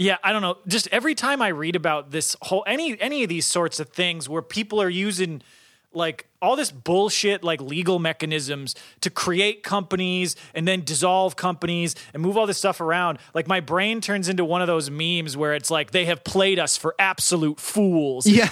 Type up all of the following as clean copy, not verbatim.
Yeah, I don't know. Just every time I read about this whole any of these sorts of things where people are using like all this bullshit, like legal mechanisms to create companies and then dissolve companies and move all this stuff around. Like my brain turns into one of those memes where it's like, they have played us for absolute fools. Yeah.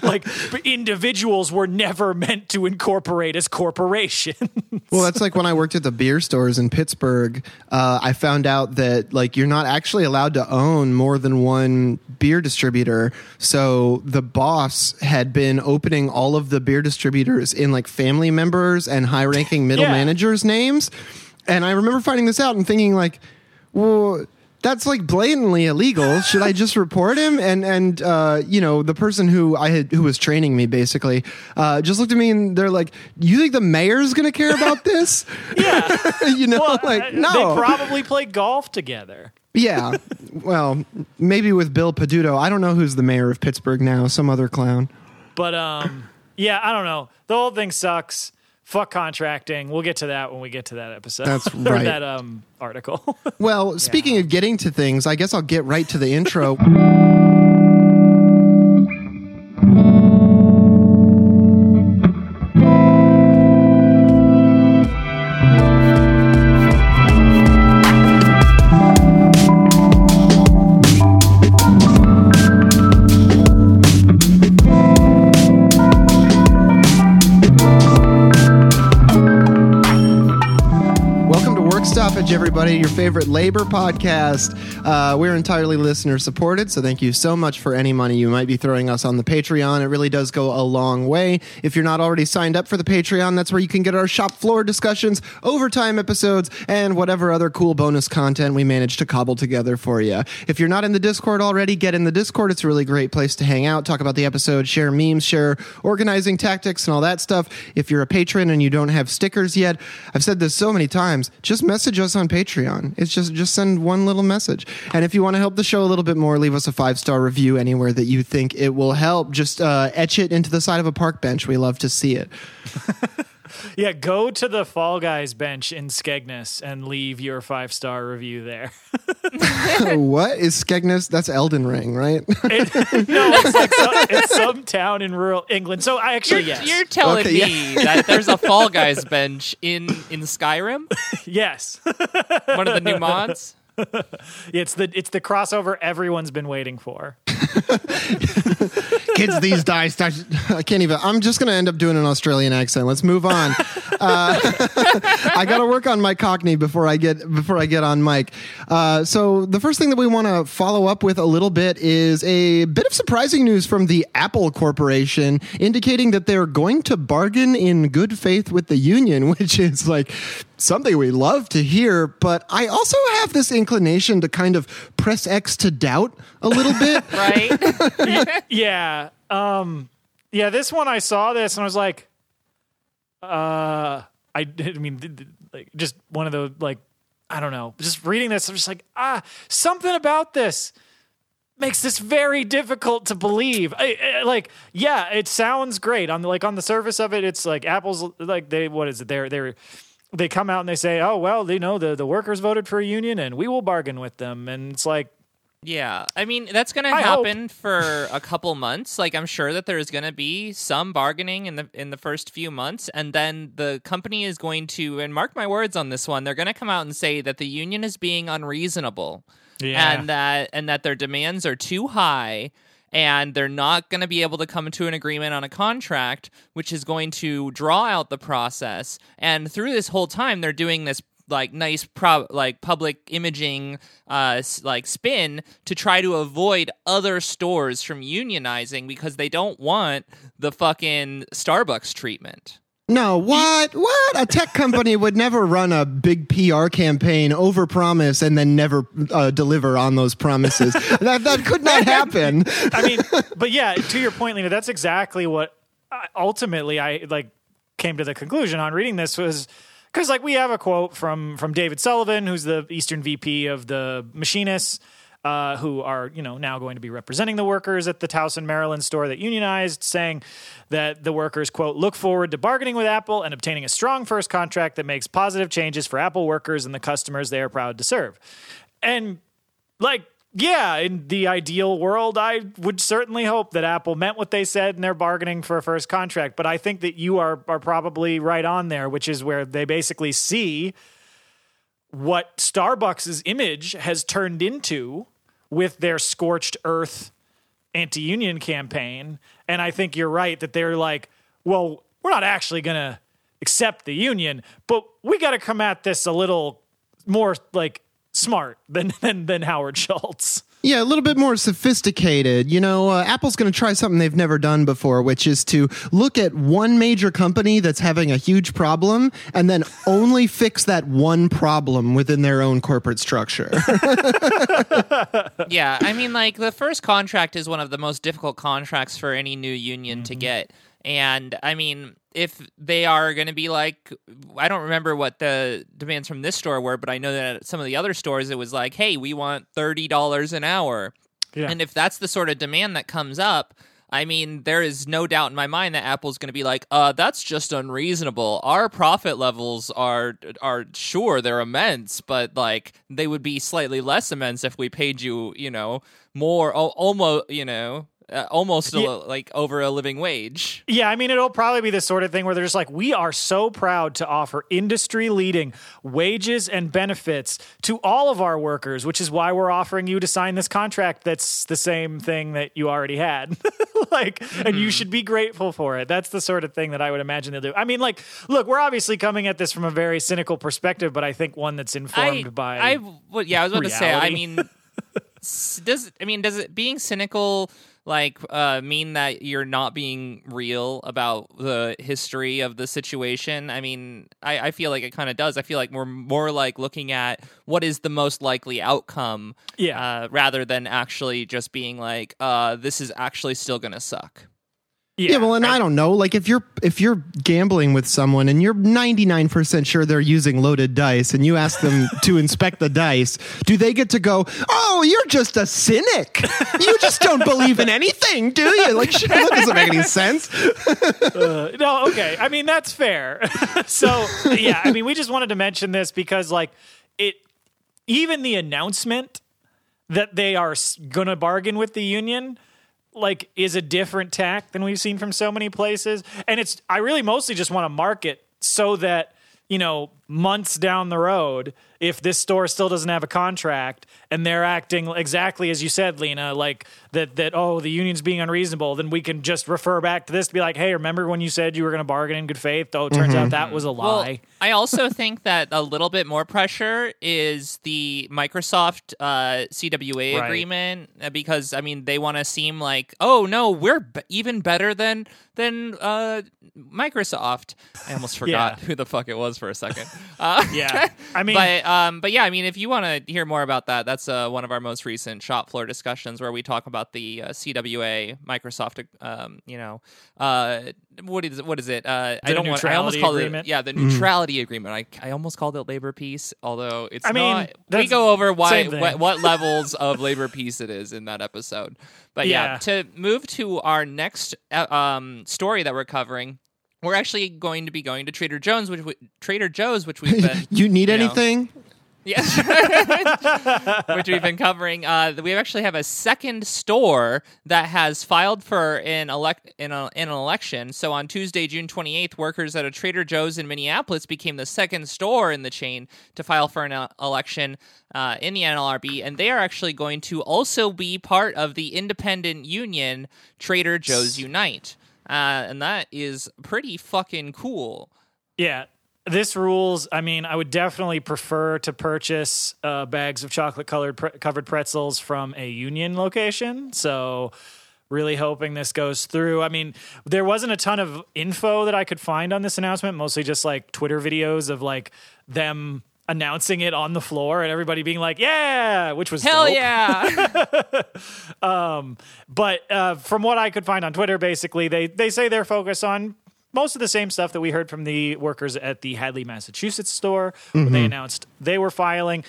Like individuals were never meant to incorporate as corporations. Well, that's like when I worked at the beer stores in Pittsburgh, I found out that like, you're not actually allowed to own more than one beer distributor. So the boss had been opening all of the beer distributors in like family members and high ranking middle managers' names. And I remember finding this out and thinking like, well, that's like blatantly illegal. Should I just report him? And you know, the person who was training me basically just looked at me and they're like, you think the mayor's going to care about this? Yeah. You know, well, like, no. They probably play golf together. Yeah. Well, maybe with Bill Peduto. I don't know who's the mayor of Pittsburgh now, some other clown. But, yeah, I don't know. The whole thing sucks. Fuck contracting. We'll get to that when we get to that episode. That's right. Or that article. Well, speaking of getting to things, I guess I'll get right to the intro. Everybody, your favorite labor podcast. We're entirely listener supported, so thank you so much for any money you might be throwing us on the Patreon. It really does go a long way. If you're not already signed up for the Patreon, that's where you can get our shop floor discussions, overtime episodes, and whatever other cool bonus content we manage to cobble together for you. If you're not in the Discord already, get in the Discord. It's a really great place to hang out, talk about the episode, share memes, share organizing tactics and all that stuff. If you're a patron and you don't have stickers yet, I've said this so many times, just message us on Patreon. It's just send one little message. And if you want to help the show a little bit more, leave us a 5-star review anywhere that you think it will help. Just etch it into the side of a park bench. We love to see it. Yeah, go to the Fall Guys bench in Skegness and leave your 5-star review there. What is Skegness? That's Elden Ring, right? It's some town in rural England. So I actually, you're telling me that there's a Fall Guys bench in Skyrim? Yes. One of the new mods? It's the crossover everyone's been waiting for. Kids these days, I can't even. I'm just going to end up doing an Australian accent. Let's move on. I got to work on my Cockney before I get on mic. So the first thing that we want to follow up with a little bit is a bit of surprising news from the Apple Corporation, indicating that they're going to bargain in good faith with the union, which is like something we love to hear. But I also have this inclination to kind of press X to doubt a little bit. Right? Yeah. Yeah, this one, I saw this and I was like, just one of the, like, I don't know, just reading this, I'm just like, something about this makes this very difficult to believe. It sounds great on the surface of it. It's like Apple's like, they come out and they say, oh, well, you know, the workers voted for a union and we will bargain with them. And it's like, yeah, I mean, that's going to happen for a couple months. Like, I'm sure that there's going to be some bargaining in the first few months. And then the company is going to, and mark my words on this one, they're going to come out and say that the union is being unreasonable. Yeah. And that their demands are too high. And they're not going to be able to come to an agreement on a contract, which is going to draw out the process. And through this whole time, they're doing this like nice public imaging like spin to try to avoid other stores from unionizing because they don't want the fucking Starbucks treatment. No, what? A tech company would never run a big PR campaign, overpromise, and then never deliver on those promises. That could not happen. I mean, but yeah, to your point, Lena, that's exactly what I ultimately came to the conclusion on reading this was because like we have a quote from David Sullivan, who's the Eastern VP of the Machinists, who are, you know, now going to be representing the workers at the Towson, Maryland store that unionized, saying that the workers, quote, look forward to bargaining with Apple and obtaining a strong first contract that makes positive changes for Apple workers and the customers they are proud to serve. And like, yeah, in the ideal world, I would certainly hope that Apple meant what they said in their bargaining for a first contract. But I think that you are probably right on there, which is where they basically see what Starbucks' image has turned into with their scorched earth anti-union campaign. And I think you're right that they're like, well, we're not actually going to accept the union, but we got to come at this a little more like smart than Howard Schultz. Yeah, a little bit more sophisticated. You know, Apple's going to try something they've never done before, which is to look at one major company that's having a huge problem and then only fix that one problem within their own corporate structure. Yeah, I mean, like, the first contract is one of the most difficult contracts for any new union to get. And, I mean, if they are going to be like, I don't remember what the demands from this store were, but I know that at some of the other stores, it was like, hey, we want $30 an hour. Yeah. And if that's the sort of demand that comes up, I mean, there is no doubt in my mind that Apple's going to be like, that's just unreasonable. Our profit levels are sure, they're immense, but like they would be slightly less immense if we paid you, you know, more, almost, you know. Like over a living wage. Yeah, I mean, it'll probably be the sort of thing where they're just like, we are so proud to offer industry-leading wages and benefits to all of our workers, which is why we're offering you to sign this contract that's the same thing that you already had. Like, and you should be grateful for it. That's the sort of thing that I would imagine they'll do. I mean, like, look, we're obviously coming at this from a very cynical perspective, but I think one that's informed by I was about reality. To say, I mean, does it being cynical mean that you're not being real about the history of the situation? I mean, I feel like it kind of does. I feel like we're more like looking at what is the most likely outcome, rather than actually just being like, this is actually still going to suck. Yeah, well, and I don't know, like if you're gambling with someone and you're 99% sure they're using loaded dice and you ask them to inspect the dice, do they get to go, oh, you're just a cynic. You just don't believe in anything, do you? Like, shit, that doesn't make any sense. No, okay. I mean, that's fair. So, yeah, I mean, we just wanted to mention this because, like, even the announcement that they are going to bargain with the union like is a different tack than we've seen from so many places. And I really mostly just want to mark it so that, you know, months down the road, if this store still doesn't have a contract and they're acting exactly as you said, Lena, like that, oh, the union's being unreasonable, then we can just refer back to this to be like, hey, remember when you said you were going to bargain in good faith? Oh, it turns out that was a lie. Well, I also think that a little bit more pressure is the Microsoft CWA agreement, because, I mean, they want to seem like, oh, no, we're even better than Microsoft. I almost forgot who the fuck it was for a second. I mean, but yeah, I mean, if you want to hear more about that, that's one of our most recent shop floor discussions where we talk about the CWA Microsoft. What is it? I almost called it. Yeah, the neutrality agreement. I almost called it labor peace, although it's. I mean, not, we go over what levels of labor peace it is in that episode. But yeah, to move to our next story that we're covering. We're actually going to be going to Trader Joe's, which we've been. You need anything? Yes, which we've been covering. We actually have a second store that has filed for an election. So on Tuesday, June 28th, workers at a Trader Joe's in Minneapolis became the second store in the chain to file for an election in the NLRB, and they are actually going to also be part of the independent union Trader Joe's Unite. And that is pretty fucking cool. Yeah, this rules. I mean, I would definitely prefer to purchase bags of chocolate-colored covered pretzels from a union location. So really hoping this goes through. I mean, there wasn't a ton of info that I could find on this announcement, mostly just like Twitter videos of like them announcing it on the floor and everybody being like, yeah, which was hell dope. Yeah. But from what I could find on Twitter, basically they say they're focused on most of the same stuff that we heard from the workers at the Hadley, Massachusetts store, where they announced they were filing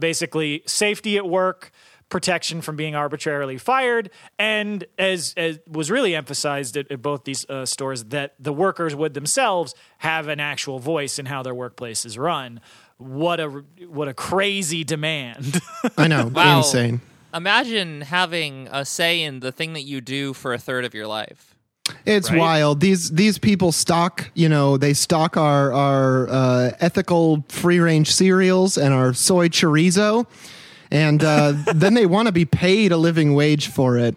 basically safety at work, protection from being arbitrarily fired, and as was really emphasized at both these stores, that the workers would themselves have an actual voice in how their workplace is run. What a crazy demand. I know. Wow. Insane. Imagine having a say in the thing that you do for a third of your life. It's right? Wild. These people stock, they stock our ethical free-range cereals and our soy chorizo. And then they want to be paid a living wage for it.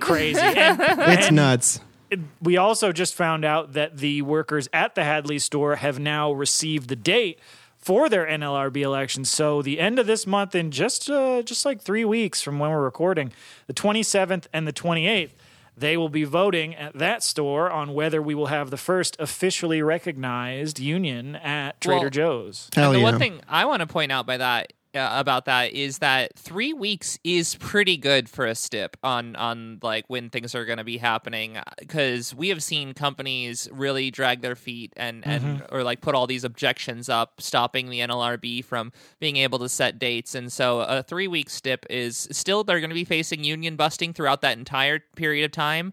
Crazy. It's nuts. We also just found out that the workers at the Hadley store have now received the date for their NLRB election. So the end of this month, in just like 3 weeks from when we're recording, the 27th and the 28th, they will be voting at that store on whether we will have the first officially recognized union at Trader Joe's. And the one thing I want to point out about that is that 3 weeks is pretty good for a stip on like when things are going to be happening, because we have seen companies really drag their feet and put all these objections up, stopping the NLRB from being able to set dates. And so a 3 week stip is still, they're going to be facing union busting throughout that entire period of time.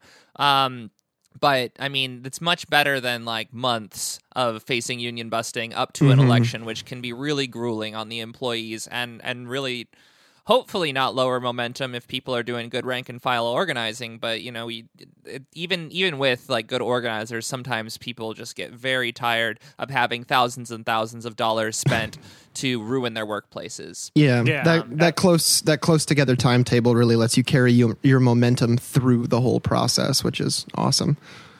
But, it's much better than, months of facing union busting up to an election, which can be really grueling on the employees and really, hopefully not lower momentum if people are doing good rank-and-file organizing. But, even with, good organizers, sometimes people just get very tired of having thousands and thousands of dollars spent to ruin their workplaces. Yeah. That close together timetable really lets you carry your momentum through the whole process, which is awesome.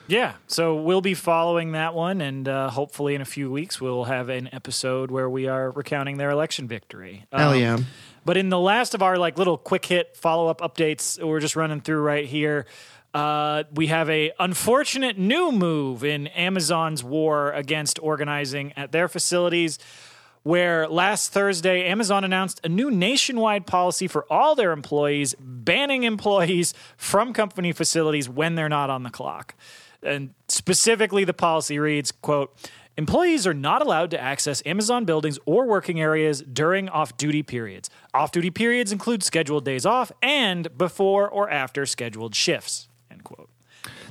Yeah, so we'll be following that one, and hopefully in a few weeks we'll have an episode where we are recounting their election victory. Hell yeah. But in the last of our little quick hit follow-up updates we're just running through right here, we have a unfortunate new move in Amazon's war against organizing at their facilities, where last Thursday, Amazon announced a new nationwide policy for all their employees, banning employees from company facilities when they're not on the clock. And specifically, the policy reads, quote, "Employees are not allowed to access Amazon buildings or working areas during off-duty periods. Off-duty periods include scheduled days off and before or after scheduled shifts," end quote.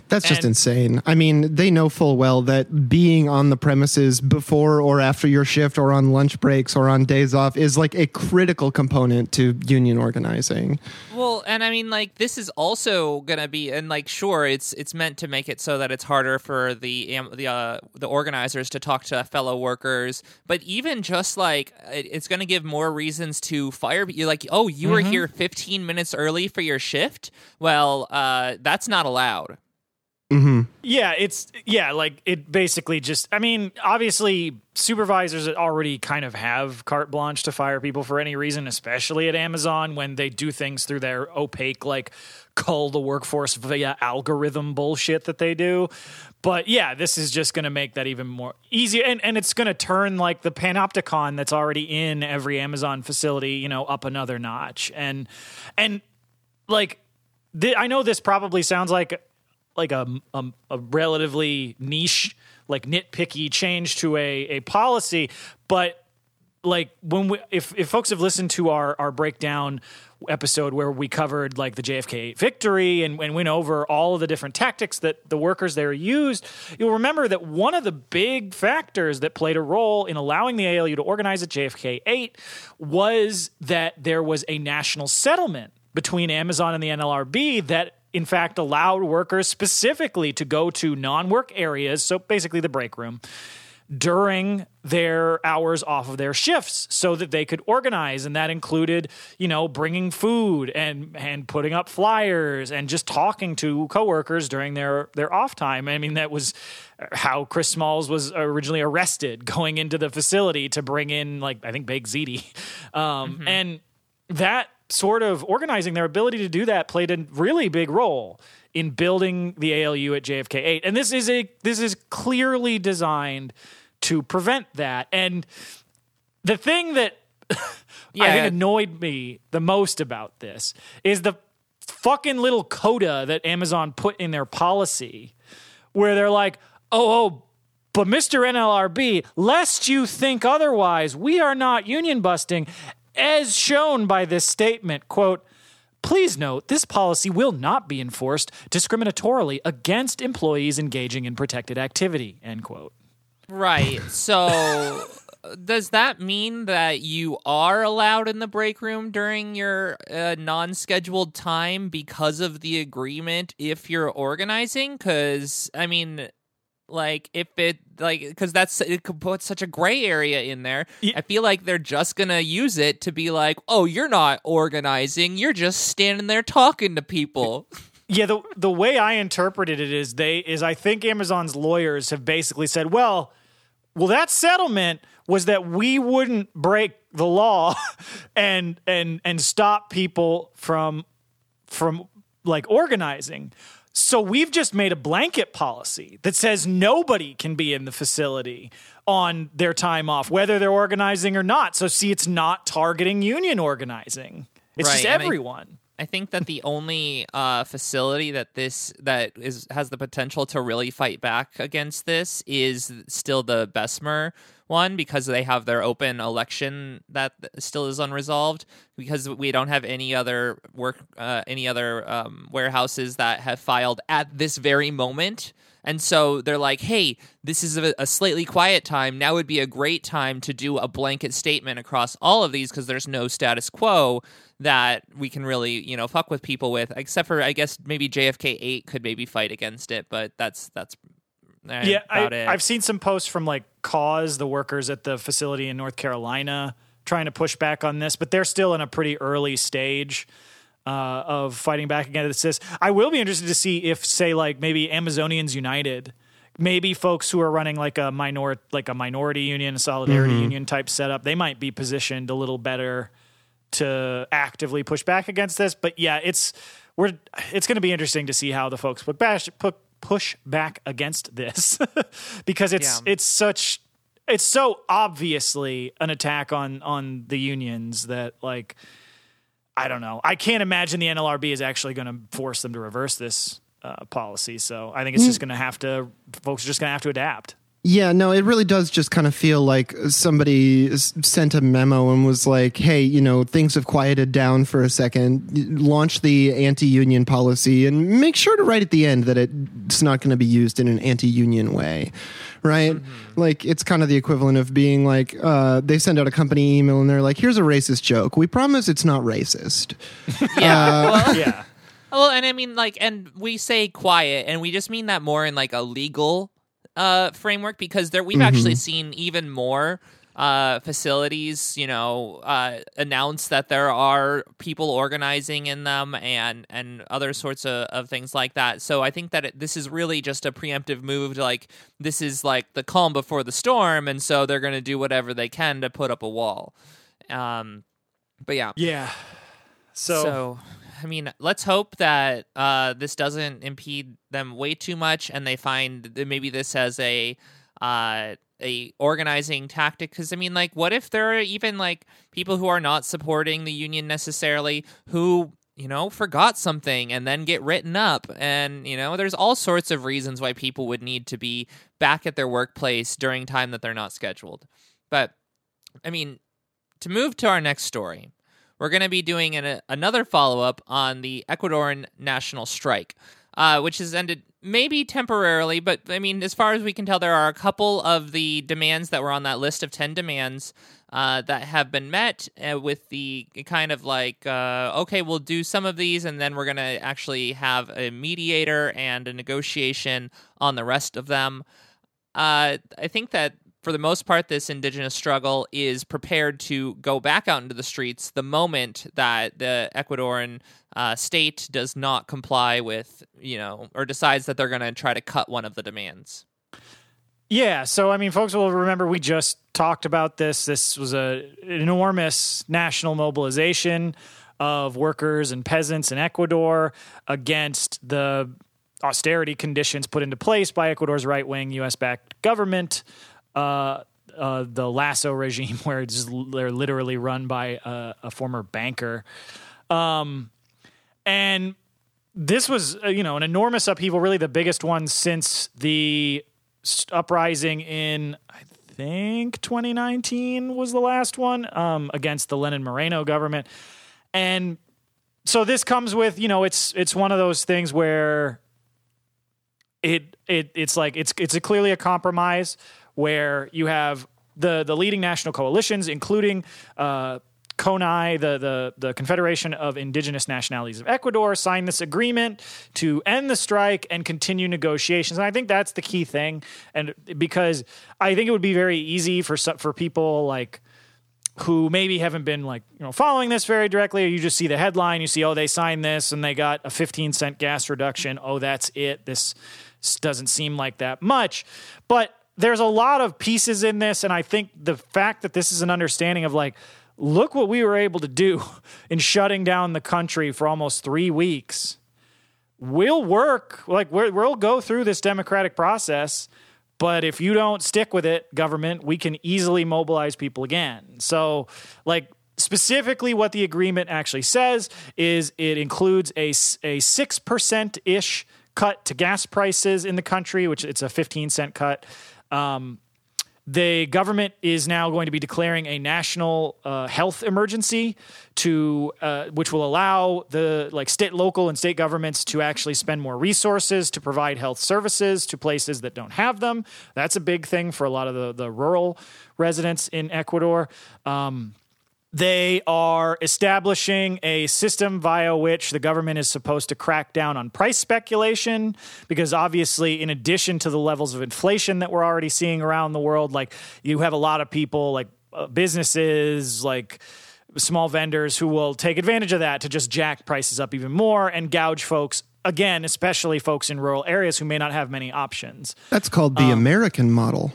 That's just insane. They know full well that being on the premises before or after your shift or on lunch breaks or on days off is a critical component to union organizing. Well, and this is also going to be, and sure, it's meant to make it so that it's harder for the organizers to talk to fellow workers, but even just it's going to give more reasons to fire. You're you were here 15 minutes early for your shift. Well, that's not allowed. Mm-hmm. Yeah, it basically just, obviously supervisors already kind of have carte blanche to fire people for any reason, especially at Amazon when they do things through their opaque, cull the workforce via algorithm bullshit that they do. But yeah, this is just going to make that even more easier. And it's going to turn the panopticon that's already in every Amazon facility, up another notch. And I know this probably sounds a relatively niche, nitpicky change to a policy, but when if folks have listened to our breakdown episode where we covered the JFK victory and went over all of the different tactics that the workers there used, you'll remember that one of the big factors that played a role in allowing the ALU to organize at JFK 8 was that there was a national settlement between Amazon and the NLRB that in fact allowed workers specifically to go to non-work areas, so basically the break room, during their hours off of their shifts so that they could organize. And that included, bringing food and putting up flyers and just talking to coworkers during their off time. That was how Chris Smalls was originally arrested, going into the facility to bring in, I think, baked ziti. And that sort of organizing, their ability to do that played a really big role in building the ALU at JFK 8. And this is clearly designed to prevent that. And the thing that I think annoyed me the most about this is the fucking little coda that Amazon put in their policy where they're like, but Mr. NLRB, lest you think otherwise, we are not union busting, as shown by this statement, quote, "Please note, this policy will not be enforced discriminatorily against employees engaging in protected activity," end quote. Right. So does that mean that you are allowed in the break room during your non-scheduled time because of the agreement if you're organizing? Because, I mean, like, if it, like, because that's, it could put such a gray area in there. Yeah. I feel like they're just going to use it to be like, oh, you're not organizing. You're just standing there talking to people. Yeah, the way I interpreted it is I think Amazon's lawyers have basically said, well, that settlement was that we wouldn't break the law and stop people from like organizing. So we've just made a blanket policy that says nobody can be in the facility on their time off, whether they're organizing or not. So see, it's not targeting union organizing. It's right, just everyone. I think that the only facility that has the potential to really fight back against this is still the Bessemer one, because they have their open election that still is unresolved, because we don't have any other warehouses that have filed at this very moment. And so they're like, hey, this is a slightly quiet time. Now would be a great time to do a blanket statement across all of these because there's no status quo that we can really, you know, fuck with people with, except for, I guess, maybe JFK 8 could maybe fight against it. But that's about it. I've seen some posts from like Cause, the workers at the facility in North Carolina, trying to push back on this, but they're still in a pretty early stage of fighting back against this. I will be interested to see if, say, like maybe Amazonians United, maybe folks who are running like a minority union, a solidarity union type setup, they might be positioned a little better to actively push back against this. But yeah, it's going to be interesting to see how the folks push back against this because it's so obviously an attack on the unions that, like, I don't know. I can't imagine the NLRB is actually going to force them to reverse this policy. So I think it's just going to have to, folks are just going to have to adapt. Yeah, no, it really does just kind of feel like somebody sent a memo and was like, hey, you know, things have quieted down for a second. Launch the anti-union policy and make sure to write at the end that it's not going to be used in an anti-union way, right? Mm-hmm. Like, it's kind of the equivalent of being like, they send out a company email and they're like, here's a racist joke. We promise it's not racist. Well, and I mean, like, and we say quiet, and we just mean that more in like a legal framework, because we've actually seen even more facilities, you know, announce that there are people organizing in them and other sorts of things like that. So I think that this is really just a preemptive move to, like, this is like the calm before the storm, and so they're going to do whatever they can to put up a wall. So I mean, let's hope that this doesn't impede them way too much, and they find that maybe this as a organizing tactic. Because I mean, like, what if there are even like people who are not supporting the union necessarily who, you know, forgot something and then get written up? And, you know, there's all sorts of reasons why people would need to be back at their workplace during time that they're not scheduled. But I mean, to move to our next story, we're going to be doing another follow-up on the Ecuadorian national strike, which has ended maybe temporarily, but I mean, as far as we can tell, there are a couple of the demands that were on that list of 10 demands that have been met with the kind of like, okay, we'll do some of these, and then we're going to actually have a mediator and a negotiation on the rest of them. I think that for the most part, this indigenous struggle is prepared to go back out into the streets the moment that the Ecuadorian state does not comply with, you know, or decides that they're going to try to cut one of the demands. Yeah, so I mean, folks will remember we just talked about this. This was an enormous national mobilization of workers and peasants in Ecuador against the austerity conditions put into place by Ecuador's right-wing U.S.-backed government, the Lasso regime, where they're literally run by a former banker. And this was, you know, an enormous upheaval, really the biggest one since the uprising in, I think, 2019 was the last one, against the Lenin Moreno government. And so this comes with, you know, it's one of those things where it's like, it's clearly a compromise, where you have the leading national coalitions, including CONAI, the Confederation of Indigenous Nationalities of Ecuador, signed this agreement to end the strike and continue negotiations. And I think that's the key thing, and because I think it would be very easy for people like who maybe haven't been following this very directly, or you just see the headline, you see, oh, they signed this and they got a 15-cent gas reduction. Oh, that's it. This doesn't seem like that much, but there's a lot of pieces in this. And I think the fact that this is an understanding of look what we were able to do in shutting down the country for almost 3 weeks. We'll work, we'll go through this democratic process, but if you don't stick with it, government, we can easily mobilize people again. So, specifically what the agreement actually says is it includes a 6%-ish cut to gas prices in the country, which it's a 15-cent cut. The government is now going to be declaring a national health emergency which will allow the state, local, and state governments to actually spend more resources to provide health services to places that don't have them. That's a big thing for a lot of the rural residents in Ecuador. They are establishing a system via which the government is supposed to crack down on price speculation, because obviously, in addition to the levels of inflation that we're already seeing around the world, you have a lot of people, businesses, small vendors who will take advantage of that to just jack prices up even more and gouge folks. Again, especially folks in rural areas who may not have many options. That's called the American model.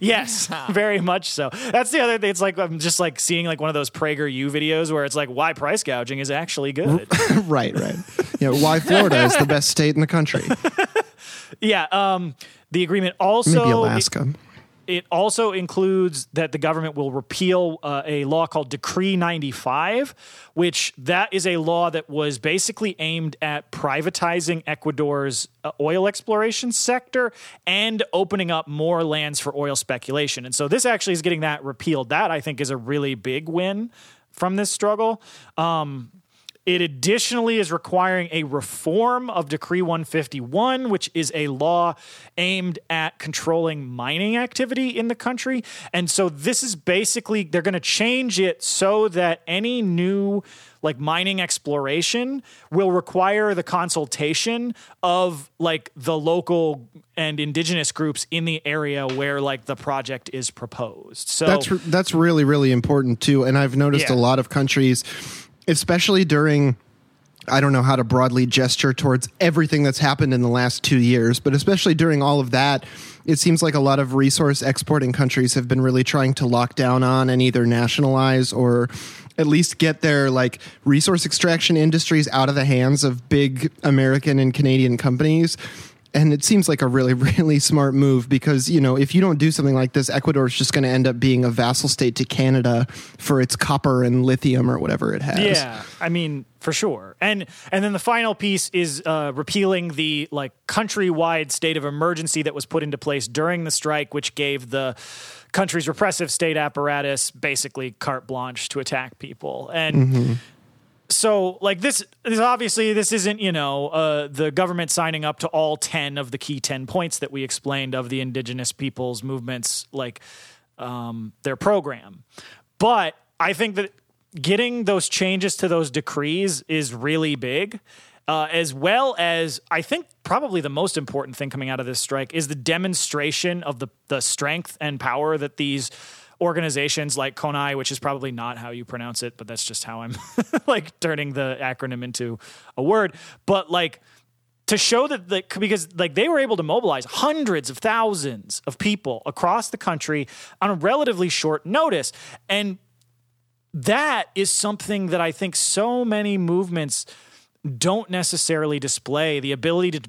Yes, very much so. That's the other thing. It's I'm just seeing one of those PragerU videos where it's why price gouging is actually good. Right. Why Florida is the best state in the country. Yeah. The agreement also... Maybe Alaska. It also includes that the government will repeal a law called Decree 95, which that is a law that was basically aimed at privatizing Ecuador's oil exploration sector and opening up more lands for oil speculation. And so this actually is getting that repealed. That, I think, is a really big win from this struggle. It additionally is requiring a reform of Decree 151, which is a law aimed at controlling mining activity in the country. And so this is basically, they're going to change it so that any new mining exploration will require the consultation of the local and indigenous groups in the area where the project is proposed. So that's really, really important too. And I've noticed a lot of countries, especially during, I don't know how to broadly gesture towards everything that's happened in the last 2 years, but especially during all of that, it seems like a lot of resource exporting countries have been really trying to lock down on and either nationalize or at least get their resource extraction industries out of the hands of big American and Canadian companies. And it seems like a really, really smart move because, if you don't do something like this, Ecuador is just going to end up being a vassal state to Canada for its copper and lithium or whatever it has. Yeah, I mean, for sure. And then the final piece is repealing the countrywide state of emergency that was put into place during the strike, which gave the country's repressive state apparatus basically carte blanche to attack people. And so this obviously this isn't, the government signing up to all 10 of the key 10 points that we explained of the indigenous peoples movements, their program. But I think that getting those changes to those decrees is really big, as well as I think probably the most important thing coming out of this strike is the demonstration of the strength and power that these organizations like CONAI, which is probably not how you pronounce it, but that's just how I'm turning the acronym into a word. But to show that because they were able to mobilize hundreds of thousands of people across the country on a relatively short notice. And that is something that I think so many movements don't necessarily display, the ability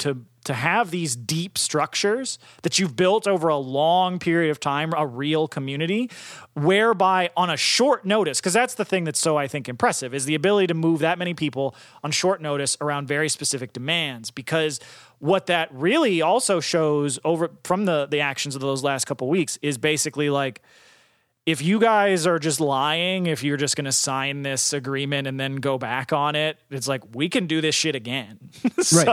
to have these deep structures that you've built over a long period of time, a real community, whereby on a short notice, because that's the thing that's so, I think, impressive, is the ability to move that many people on short notice around very specific demands. Because what that really also shows over from the actions of those last couple of weeks is basically if you guys are just lying, if you're just going to sign this agreement and then go back on it, it's we can do this shit again. Right.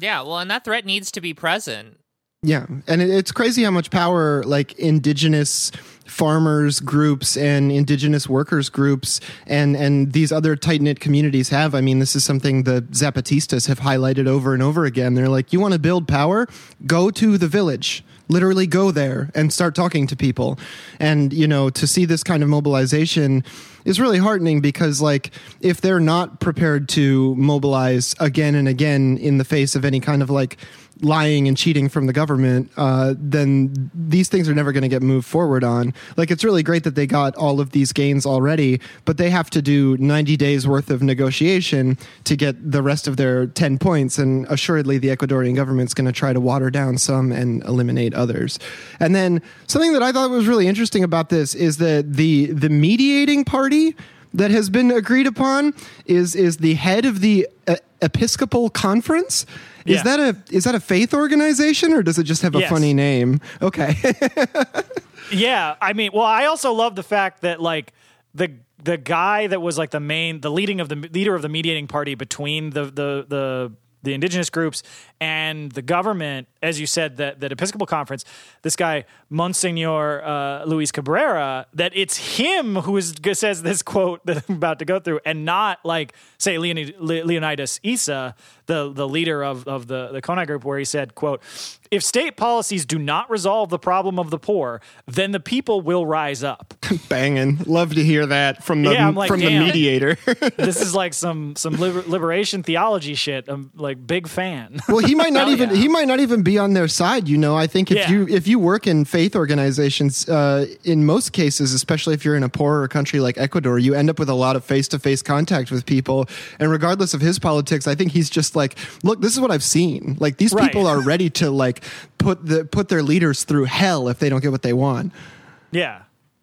Yeah, well, and that threat needs to be present Yeah, and it's crazy how much power like indigenous farmers groups and indigenous workers groups and these other tight-knit communities have. I mean, this is something the Zapatistas have highlighted over and over again. They're like, you want to build power? Go to the village. Literally go there and start talking to people. And, you know, to see this kind of mobilization is really heartening because, like, if they're not prepared to mobilize again and again in the face of any kind of, like, lying and cheating from the government, then these things are never going to get moved forward on. Like, it's really great that they got all of these gains already, but they have to do 90 days worth of negotiation to get the rest of their 10 points. And assuredly, the Ecuadorian government's going to try to water down some and eliminate others. And then something that I thought was really interesting about this is that the mediating party that has been agreed upon is the head of the Episcopal Conference. Yeah. Is that a faith organization, or does it just have a funny name? Okay. Yeah, I mean, well, I also love the fact that like the guy that was like the leader of the mediating party between the indigenous groups and the government, as you said, that Episcopal Conference, this guy, Monsignor Luis Cabrera, that it's him who says this quote that I'm about to go through, and not like, say, Leonidas Issa, the leader of the Konai group, where he said, quote, if state policies do not resolve the problem of the poor, then the people will rise up. Banging. Love to hear that from the, like, from the mediator. This is like some liberation theology shit. I'm like big fan. Well, he might not even be on their side, you know. I think if you work in faith organizations, in most cases, especially if you're in a poorer country like Ecuador, you end up with a lot of face-to-face contact with people. And regardless of his politics, I think he's just like, look, this is what I've seen. Like, these people are ready to like put their leaders through hell if they don't get what they want. Yeah,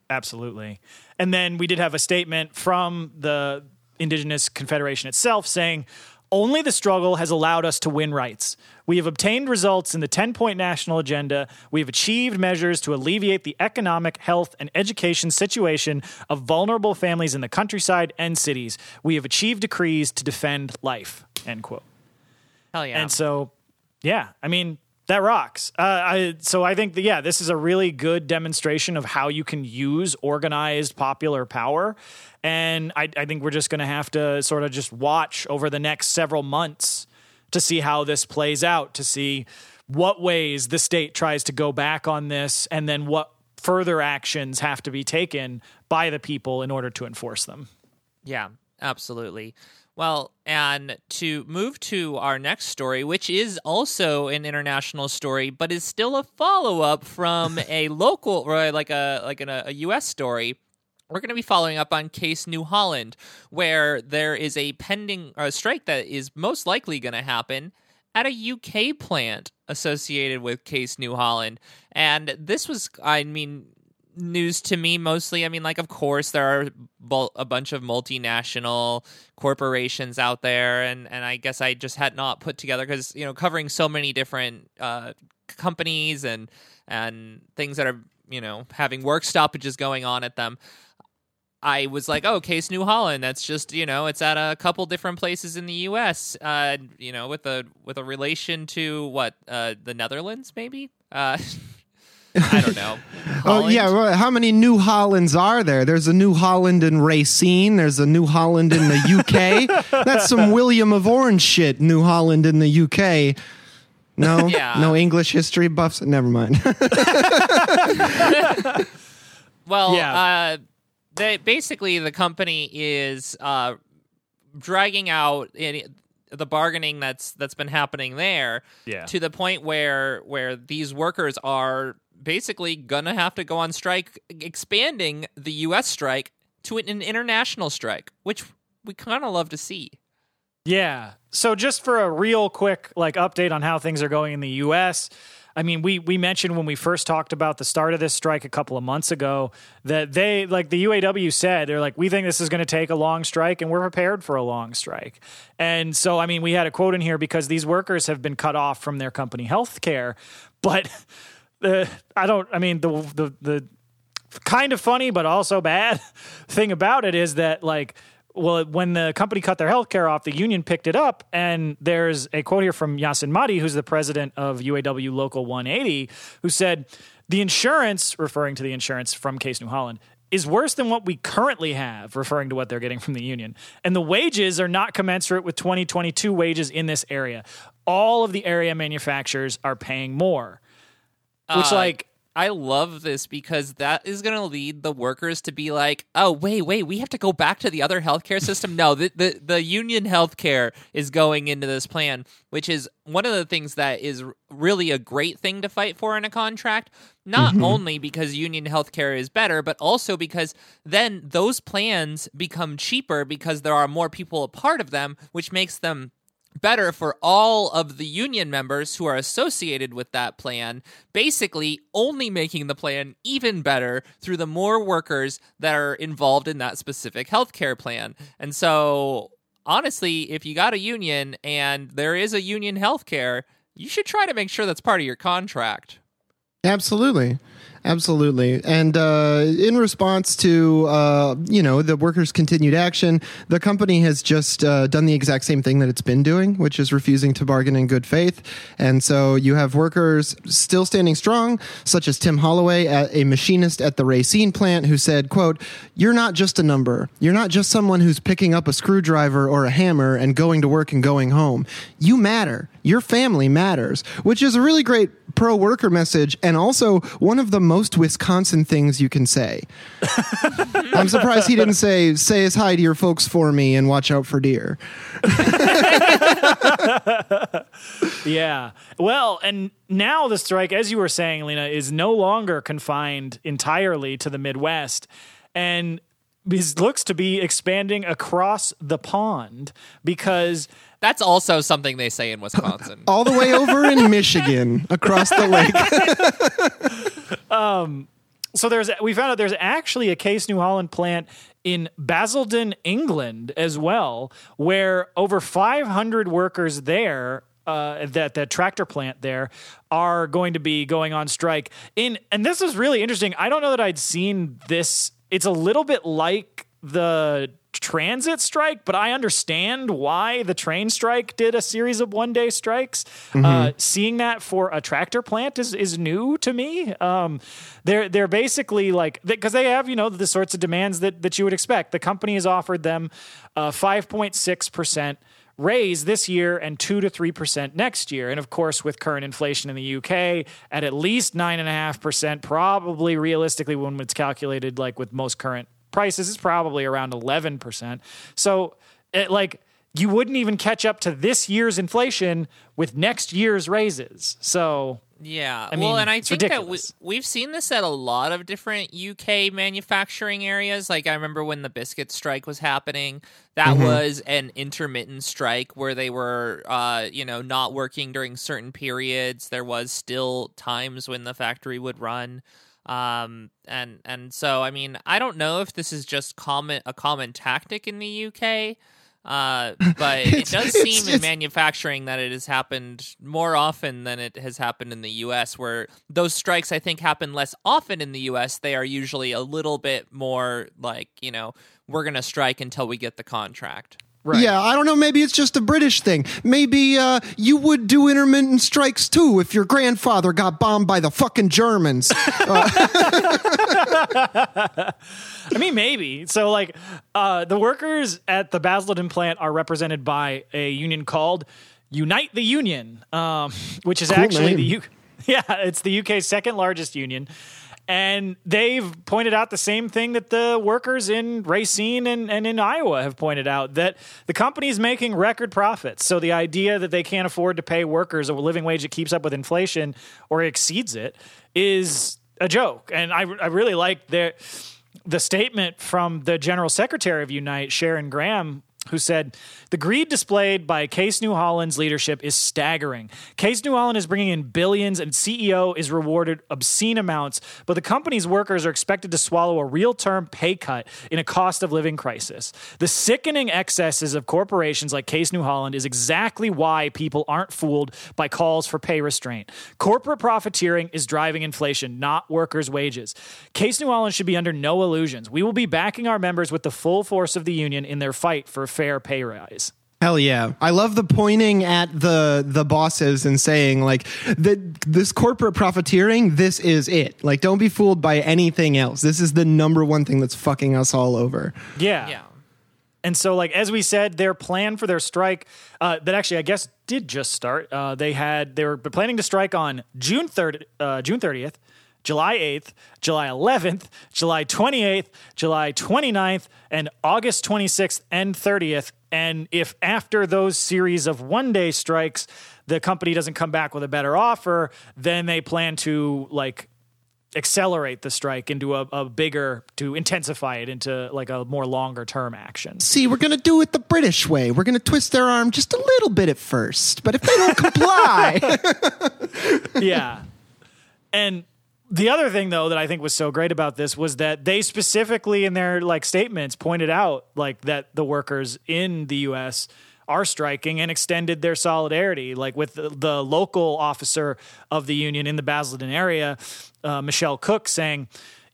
absolutely. And then we did have a statement from the Indigenous Confederation itself saying, only the struggle has allowed us to win rights. We have obtained results in the 10-point national agenda. We have achieved measures to alleviate the economic, health, and education situation of vulnerable families in the countryside and cities. We have achieved decrees to defend life, end quote. Hell yeah. And so, yeah, I mean, that rocks. I think that, yeah, this is a really good demonstration of how you can use organized popular power. And I think we're just going to have to sort of just watch over the next several months to see how this plays out, to see what ways the state tries to go back on this, and then what further actions have to be taken by the people in order to enforce them. Yeah, absolutely. Well, and to move to our next story, which is also an international story, but is still a follow-up from a local, or like a U.S. story, we're going to be following up on Case New Holland, where there is a pending strike that is most likely going to happen at a U.K. plant associated with Case New Holland. And this was, I mean, news to me mostly. I mean, like, of course, there are a bunch of multinational corporations out there, and I guess I just had not put together, because, you know, covering so many different companies and things that are, you know, having work stoppages going on at them, I was like, oh, Case New Holland, that's just, you know, it's at a couple different places in the U.S., you know, with a relation to, what, the Netherlands, maybe? I don't know. Oh, yeah. Well, how many New Hollands are there? There's a New Holland in Racine. There's a New Holland in the UK. That's some William of Orange shit, New Holland in the UK. No? Yeah. No English history buffs? Never mind. Well, yeah. Basically, the company is dragging out the bargaining that's been happening there to the point where these workers are basically gonna have to go on strike, expanding the U.S. strike to an international strike, which we kind of love to see. Yeah. So just for a real quick like update on how things are going in the U.S., I mean, we mentioned when we first talked about the start of this strike a couple of months ago that they, like the UAW said, they're like, we think this is going to take a long strike, and we're prepared for a long strike. And so, I mean, we had a quote in here because these workers have been cut off from their company health care. But the kind of funny but also bad thing about it is that, like, Well, when the company cut their health care off, the union picked it up. And there's a quote here from Yasin Mahdi, who's the president of UAW Local 180, who said, the insurance, referring to the insurance from Case New Holland, is worse than what we currently have, referring to what they're getting from the union. And the wages are not commensurate with 2022 wages in this area. All of the area manufacturers are paying more. Which, I love this because that is going to lead the workers to be like, oh, wait, we have to go back to the other healthcare system. No, the union healthcare is going into this plan, which is one of the things that is really a great thing to fight for in a contract, not only because union healthcare is better, but also because then those plans become cheaper because there are more people a part of them, which makes them better for all of the union members who are associated with that plan, basically only making the plan even better through the more workers that are involved in that specific healthcare plan. And so, honestly, if you got a union and there is a union healthcare, you should try to make sure that's part of your contract. Absolutely. And in response to, the workers' continued action, the company has just done the exact same thing that it's been doing, which is refusing to bargain in good faith. And so you have workers still standing strong, such as Tim Holloway, a machinist at the Racine plant, who said, quote, "You're not just a number. You're not just someone who's picking up a screwdriver or a hammer and going to work and going home. You matter. Your family matters," which is a really great pro-worker message, and also one of the most Wisconsin things you can say. I'm surprised he didn't say his hi to your folks for me and watch out for deer. Yeah. Well, and now the strike, as you were saying, Lena, is no longer confined entirely to the Midwest, and it looks to be expanding across the pond, because that's also something they say in Wisconsin. All the way over in Michigan, across the lake. So we found out there's actually a Case New Holland plant in Basildon, England, as well, where over 500 workers there, that tractor plant there, are going to be going on strike. And this is really interesting. I don't know that I'd seen this. It's a little bit like the transit strike, but I understand why the train strike did a series of one-day strikes. Seeing that for a tractor plant is new to me. They're basically like, because they have, the sorts of demands that you would expect. The company has offered them a 5.6% raise this year and 2 to 3% next year. And of course, with current inflation in the UK at least 9.5%, probably realistically when it's calculated, like with most current prices, is probably around 11%. So you wouldn't even catch up to this year's inflation with next year's raises. So yeah, I think ridiculous. That we've seen this at a lot of different UK manufacturing areas. Like I remember when the biscuit strike was happening, that was an intermittent strike where they were, not working during certain periods. There was still times when the factory would run. And so, I don't know if this is just a common tactic in the UK, but it does seem in manufacturing that it has happened more often than it has happened in the US, where those strikes, I think, happen less often in the US. They are usually a little bit more like, we're going to strike until we get the contract. Right. Yeah, I don't know. Maybe it's just a British thing. Maybe you would do intermittent strikes, too, if your grandfather got bombed by the fucking Germans. Maybe. So, the workers at the Basildon plant are represented by a union called Unite the Union, which is it's the UK's second largest union. And they've pointed out the same thing that the workers in Racine and in Iowa have pointed out, that the company's making record profits. So the idea that they can't afford to pay workers a living wage that keeps up with inflation or exceeds it is a joke. And I really like the statement from the general secretary of Unite, Sharon Graham, who said, the greed displayed by Case New Holland's leadership is staggering. Case New Holland is bringing in billions and CEO is rewarded obscene amounts, but the company's workers are expected to swallow a real-term pay cut in a cost-of-living crisis. The sickening excesses of corporations like Case New Holland is exactly why people aren't fooled by calls for pay restraint. Corporate profiteering is driving inflation, not workers' wages. Case New Holland should be under no illusions. We will be backing our members with the full force of the union in their fight for fair pay rise. Hell yeah. I love the pointing at the bosses and saying, like, this corporate profiteering, this is it. Like, don't be fooled by anything else. This is the number one thing that's fucking us all over. Yeah. Yeah. And so, like, as we said, their plan for their strike that actually, I guess, did just start. They were planning to strike on June 30th, July 8th, July 11th, July 28th, July 29th, and August 26th and 30th. And if after those series of one-day strikes, the company doesn't come back with a better offer, then they plan to, like, accelerate the strike into to intensify it into, like, a more longer-term action. See, we're going to do it the British way. We're going to twist their arm just a little bit at first, but if they don't comply... Yeah. And... the other thing, though, that I think was so great about this was that they specifically in their, like, statements pointed out, like, that the workers in the U.S. are striking and extended their solidarity, like, with the local officer of the union in the Basildon area, Michelle Cook, saying,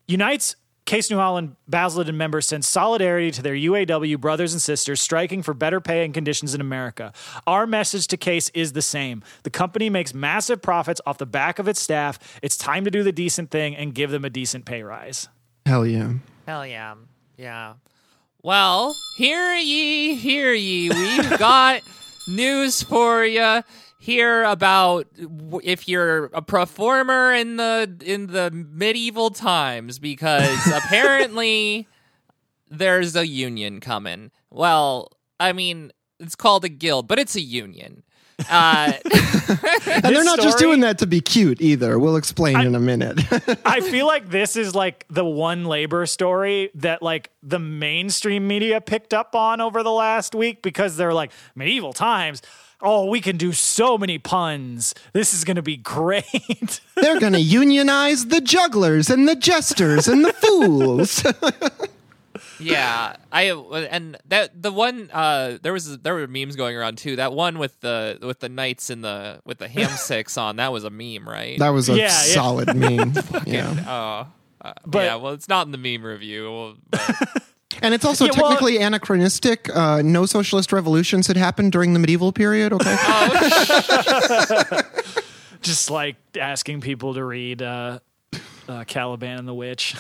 unites Case New Holland Basildon members send solidarity to their UAW brothers and sisters striking for better pay and conditions in America. Our message to Case is the same. The company makes massive profits off the back of its staff. It's time to do the decent thing and give them a decent pay rise. Hell yeah. Hell yeah. Yeah. Well, hear ye, hear ye. We've got news for you. Hear about if you're a performer in the medieval times, because apparently there's a union coming. Well, I mean, it's called a guild, but it's a union. And they're not just doing that to be cute either. We'll explain in a minute. I feel like this is like the one labor story that, like, the mainstream media picked up on over the last week, because they're like, medieval times. Oh, we can do so many puns. This is going to be great. They're going to unionize the jugglers and the jesters and the fools. Yeah, there were memes going around too. That one with the knights with the ham sticks on, that was a meme, right? That was a solid meme. Yeah. Well, it's not in the meme review. And it's also technically anachronistic. No socialist revolutions had happened during the medieval period, okay? Just like asking people to read Caliban and the Witch.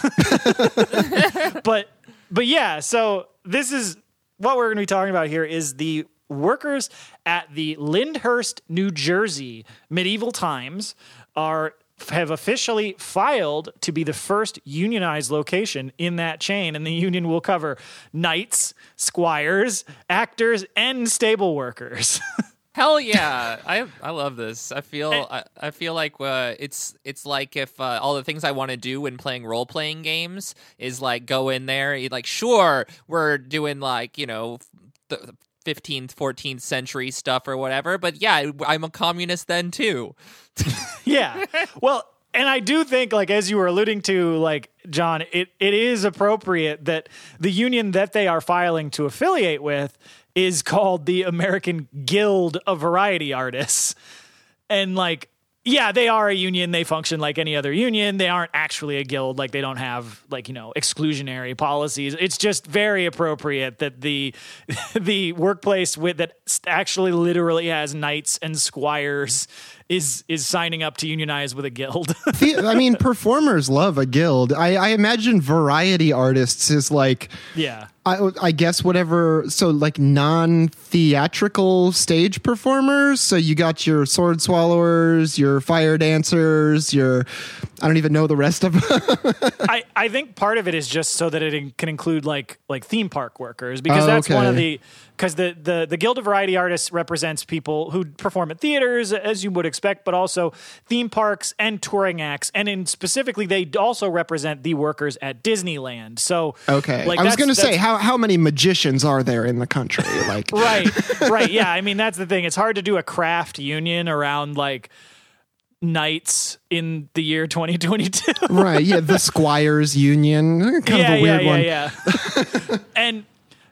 But yeah, so this is what we're going to be talking about here is the workers at the Lyndhurst, New Jersey medieval times have officially filed to be the first unionized location in that chain, and the union will cover knights, squires, actors, and stable workers. Hell yeah. I love this. I feel like it's like if all the things I want to do when playing role-playing games is, like, go in there, like, sure, we're doing, like, you know, 15th, 14th century stuff or whatever, but yeah, I'm a communist then too. Yeah. Well, and I do think, like, as you were alluding to, like, John, it is appropriate that the union that they are filing to affiliate with is called the American Guild of Variety Artists. And, like, yeah, they are a union. They function like any other union. They aren't actually a guild. Like, they don't have, like, you know, exclusionary policies. It's just very appropriate that the workplace that actually literally has knights and squires is signing up to unionize with a guild. I mean, performers love a guild. I imagine variety artists is like... yeah. I guess whatever, so, like, non-theatrical stage performers. So you got your sword swallowers, your fire dancers, your I don't even know the rest of them. I think part of it is just so that it can include like theme park workers, because that's okay. One of the, because the Guild of Variety Artists represents people who perform at theaters, as you would expect, but also theme parks and touring acts. And in specifically, they also represent the workers at Disneyland. So, okay. Like, I was going to say, how many magicians are there in the country? Like, right. Yeah. I mean, that's the thing. It's hard to do a craft union around like knights in the year 2022. Right. Yeah. The Squires Union. Kind of a weird one. And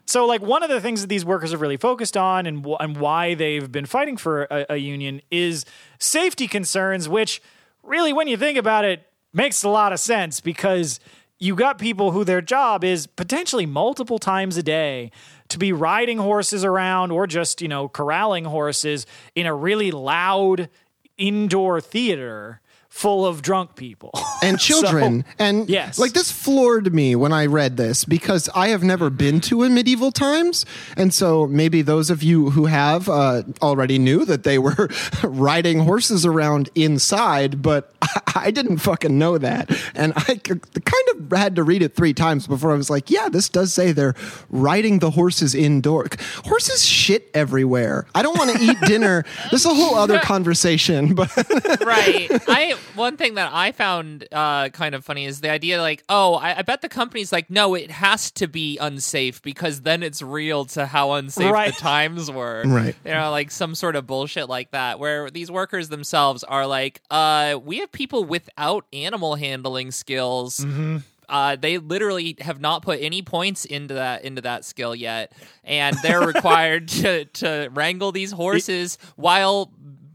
so like one of the things that these workers are really focused on and why they've been fighting for a union is safety concerns, which really, when you think about it, makes a lot of sense, because you got people who their job is potentially multiple times a day to be riding horses around or just, you know, corralling horses in a really loud indoor theater full of drunk people and children. So, and yes, like this floored me when I read this, because I have never been to a medieval times. And so maybe those of you who have already knew that they were riding horses around inside, but I didn't fucking know that. And I kind of had to read it 3 times before I was like, yeah, this does say they're riding the horses indoor. Horses shit everywhere. I don't want to eat dinner. This is a whole other conversation, but right. One thing that I found kind of funny is the idea like, oh, I bet the company's like, no, it has to be unsafe because then it's real to how unsafe the times were. Right. You know, like some sort of bullshit like that, where these workers themselves are like, we have people without animal handling skills. Mm-hmm. They literally have not put any points into that skill yet. And they're required to wrangle these horses while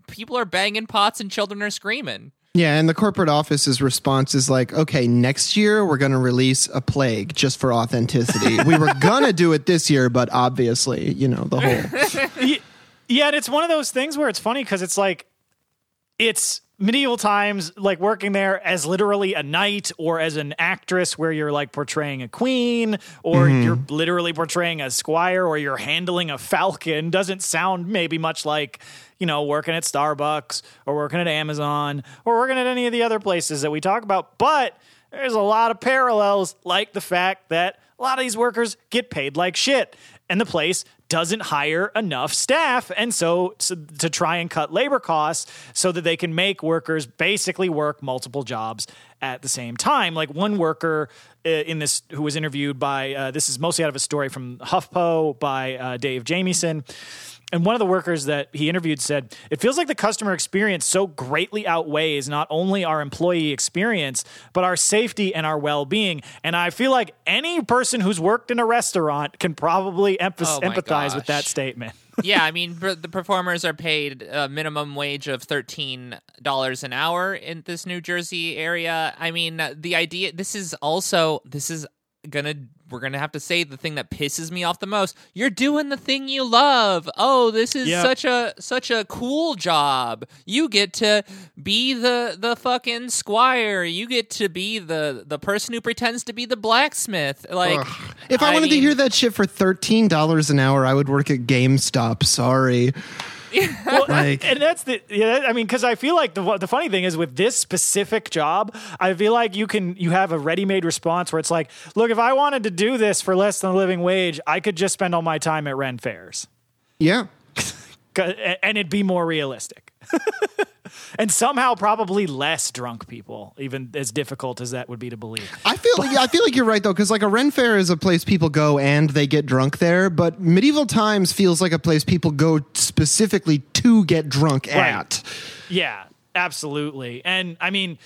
people are banging pots and children are screaming. Yeah, and the corporate office's response is like, okay, next year we're going to release a plague just for authenticity. We were going to do it this year, but obviously, you know, the whole... Yeah, and it's one of those things where it's funny because it's like, it's medieval times, like working there as literally a knight or as an actress where you're like portraying a queen or you're literally portraying a squire or you're handling a falcon doesn't sound maybe much like... you know, working at Starbucks or working at Amazon or working at any of the other places that we talk about. But there's a lot of parallels, like the fact that a lot of these workers get paid like shit and the place doesn't hire enough staff. And so to try and cut labor costs so that they can make workers basically work multiple jobs at the same time. Like one worker in this who was interviewed by, this is mostly out of a story from HuffPo by Dave Jamieson. And one of the workers that he interviewed said, it feels like the customer experience so greatly outweighs not only our employee experience, but our safety and our well-being. And I feel like any person who's worked in a restaurant can probably empathize with that statement. Yeah, I mean, the performers are paid a minimum wage of $13 an hour in this New Jersey area. I mean, the idea, we're going to have to say the thing that pisses me off the most. You're doing the thing you love. Oh, this is such a cool job. You get to be the fucking squire. You get to be the person who pretends to be the blacksmith. Like, ugh. If I wanted to hear that shit for $13 an hour, I would work at GameStop. Sorry. Well, like, and that's the, yeah, I mean, because I feel like the funny thing is with this specific job, I feel like you have a ready-made response where it's like, look, if I wanted to do this for less than a living wage, I could just spend all my time at Ren Fairs. Yeah. And it'd be more realistic. And somehow probably less drunk people, even as difficult as that would be to believe. I feel like you're right, though, because like a Ren Fair is a place people go and they get drunk there. But medieval times feels like a place people go specifically to get drunk at. Yeah, absolutely. And I mean,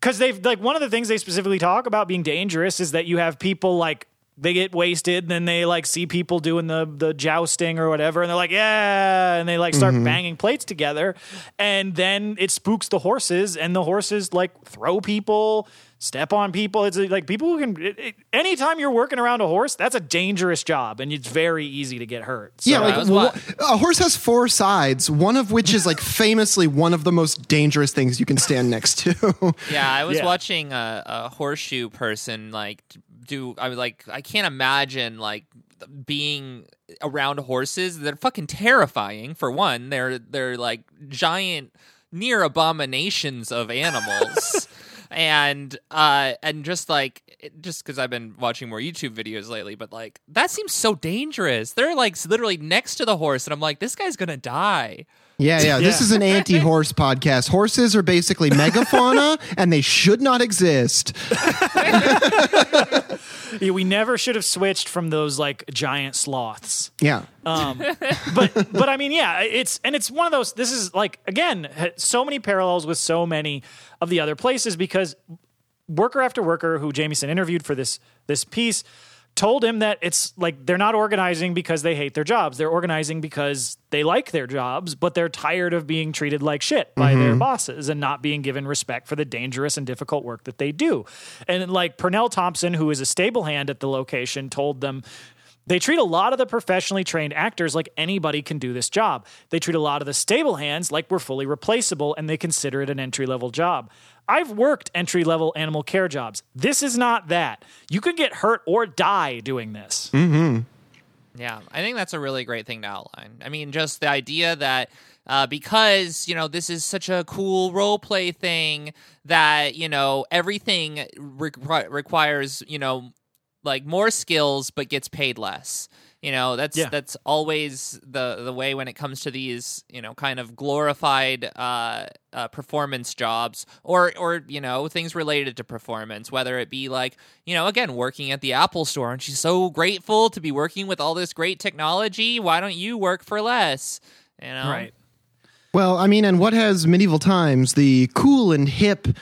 because they've like one of the things they specifically talk about being dangerous is that you have people like they get wasted and then they like see people doing the jousting or whatever. And they're like, yeah. And they like start banging plates together. And then it spooks the horses and the horses like throw people, step on people. It's like people who can, anytime you're working around a horse, that's a dangerous job and it's very easy to get hurt. So, yeah. Like a horse has 4 sides, one of which is like famously one of the most dangerous things you can stand next to. Yeah. I was watching a horseshoe person like, I can't imagine like being around horses. They're fucking terrifying. For one, they're like giant near abominations of animals. And just like, just because I've been watching more YouTube videos lately, but like, that seems so dangerous. They're like literally next to the horse, and I'm like, this guy's gonna die. Yeah. This is an anti-horse podcast. Horses are basically megafauna, and they should not exist. We never should have switched from those like giant sloths. Yeah. But I mean, yeah, it's one of those, this is like, again, so many parallels with so many of the other places, because worker after worker who Jamieson interviewed for this piece told him that it's like, they're not organizing because they hate their jobs. They're organizing because they like their jobs, but they're tired of being treated like shit by their bosses and not being given respect for the dangerous and difficult work that they do. And like Pernell Thompson, who is a stable hand at the location, told them, they treat a lot of the professionally trained actors like anybody can do this job. They treat a lot of the stable hands like we're fully replaceable, and they consider it an entry-level job. I've worked entry-level animal care jobs. This is not that. You can get hurt or die doing this. Mm-hmm. Yeah, I think that's a really great thing to outline. I mean, just the idea that because, you know, this is such a cool role play thing that, you know, everything requires, you know, like more skills, but gets paid less. You know, that's always the way when it comes to these, you know, kind of glorified performance jobs or, you know, things related to performance, whether it be like, you know, again, working at the Apple store and she's so grateful to be working with all this great technology. Why don't you work for less? You know? Right. Well, I mean, and what has medieval times, the cool and hip, you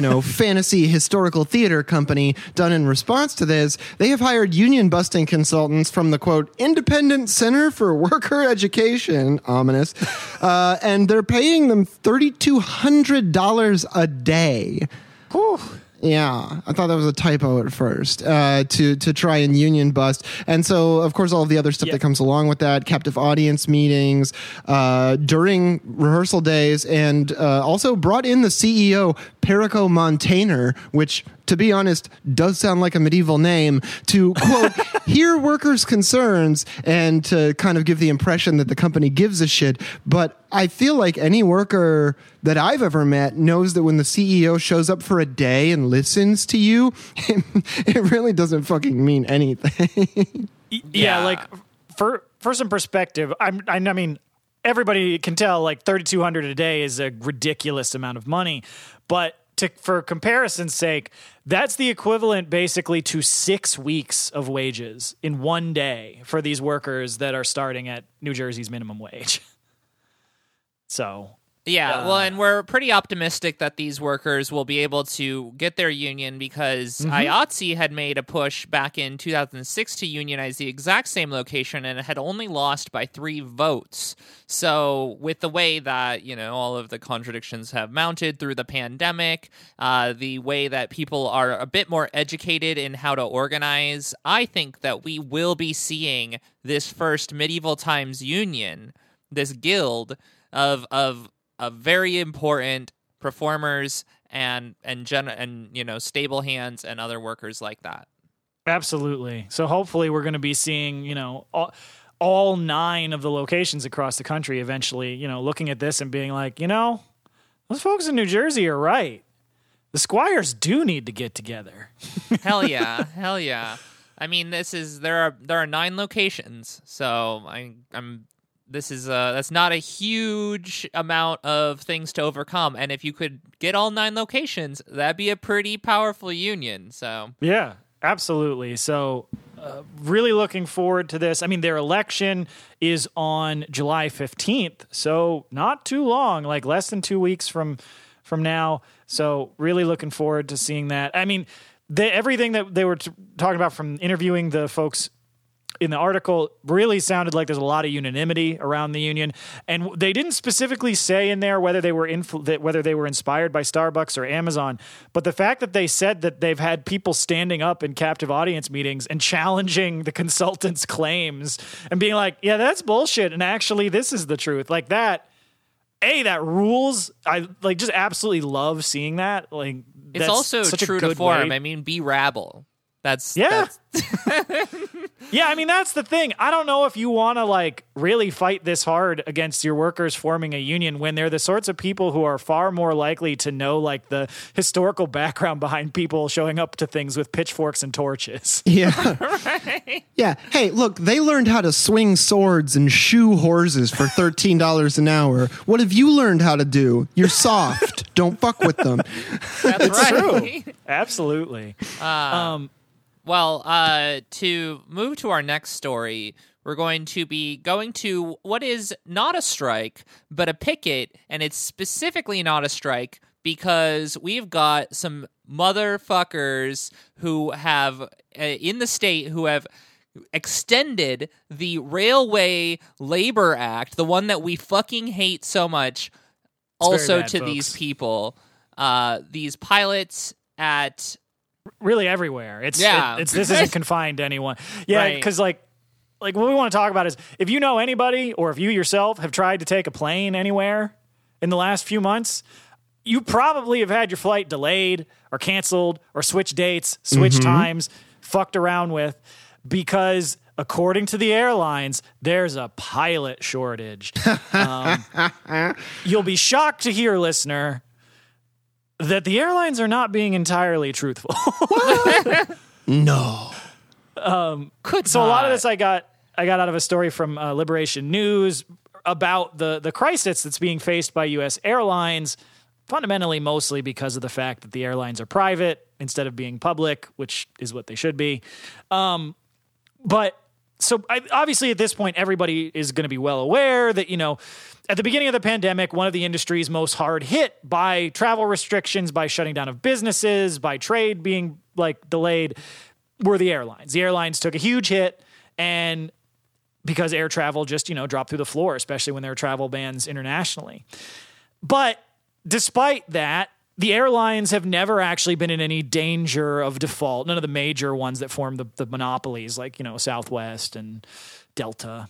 know, fantasy historical theater company done in response to this? They have hired union busting consultants from the, quote, Independent Center for Worker Education, ominous, and they're paying them $3,200 a day. Whew. Yeah, I thought that was a typo at first, to try and union bust. And so, of course, all of the other stuff that comes along with that, captive audience meetings, during rehearsal days, and also brought in the CEO, Perico Montaner, which, to be honest, does sound like a medieval name, to, quote, hear workers' concerns and to kind of give the impression that the company gives a shit. But I feel like any worker that I've ever met knows that when the CEO shows up for a day and listens to you, it really doesn't fucking mean anything. Yeah, like, for some perspective, I mean, everybody can tell, like, $3,200 a day is a ridiculous amount of money, but for comparison's sake, that's the equivalent basically to 6 weeks of wages in one day for these workers that are starting at New Jersey's minimum wage. So, yeah, well, and we're pretty optimistic that these workers will be able to get their union, because IATSE had made a push back in 2006 to unionize the exact same location, and it had only lost by 3 votes. So with the way that, you know, all of the contradictions have mounted through the pandemic, the way that people are a bit more educated in how to organize, I think that we will be seeing this first medieval times union, this guild of very important performers and you know, stable hands and other workers like that. Absolutely. So hopefully we're going to be seeing, you know, all 9 of the locations across the country eventually, you know, looking at this and being like, you know, those folks in New Jersey are right. The Squires do need to get together. Hell yeah. Hell yeah. I mean, there are 9 locations. So that's not a huge amount of things to overcome, and if you could get all 9 locations, that'd be a pretty powerful union. So yeah, absolutely. So really looking forward to this. I mean, their election is on July 15th, so not too long, like less than 2 weeks from now. So really looking forward to seeing that. I mean, everything that they were talking about from interviewing the folks in the article really sounded like there's a lot of unanimity around the union, and they didn't specifically say in there whether they were inspired by Starbucks or Amazon, but the fact that they said that they've had people standing up in captive audience meetings and challenging the consultants' claims and being like, yeah, that's bullshit, and actually this is the truth, like that rules. I like just absolutely love seeing that. Like, it's also true to form. I mean, be rabble. That's yeah, I mean, that's the thing. I don't know if you want to like really fight this hard against your workers forming a union when they're the sorts of people who are far more likely to know like the historical background behind people showing up to things with pitchforks and torches. Yeah. Right? Yeah. Hey, look, they learned how to swing swords and shoe horses for $13 an hour. What have you learned how to do? You're soft. Don't fuck with them. That's right. True. Absolutely. Well, to move to our next story, we're going to be going to what is not a strike, but a picket, and it's specifically not a strike because we've got some motherfuckers who have, in the state, who have extended the Railway Labor Act, the one that we fucking hate so much, it's also bad, to folks. These people, these pilots at... Really everywhere. This isn't confined to anyone. Yeah, because right. like what we want to talk about is if you know anybody or if you yourself have tried to take a plane anywhere in the last few months, you probably have had your flight delayed or canceled or switched dates, switched times, fucked around with, because according to the airlines, there's a pilot shortage. You'll be shocked to hear, listener, that the airlines are not being entirely truthful. No. A lot of this I got out of a story from Liberation News about the crisis that's being faced by U.S. airlines, fundamentally mostly because of the fact that the airlines are private instead of being public, which is what they should be. Obviously, at this point, everybody is going to be well aware that, you know, at the beginning of the pandemic, one of the industries most hard hit by travel restrictions, by shutting down of businesses, by trade being, like, delayed, were the airlines. The airlines took a huge hit, and because air travel just, you know, dropped through the floor, especially when there are travel bans internationally. But despite that, the airlines have never actually been in any danger of default. None of the major ones that form the monopolies, like, you know, Southwest and Delta.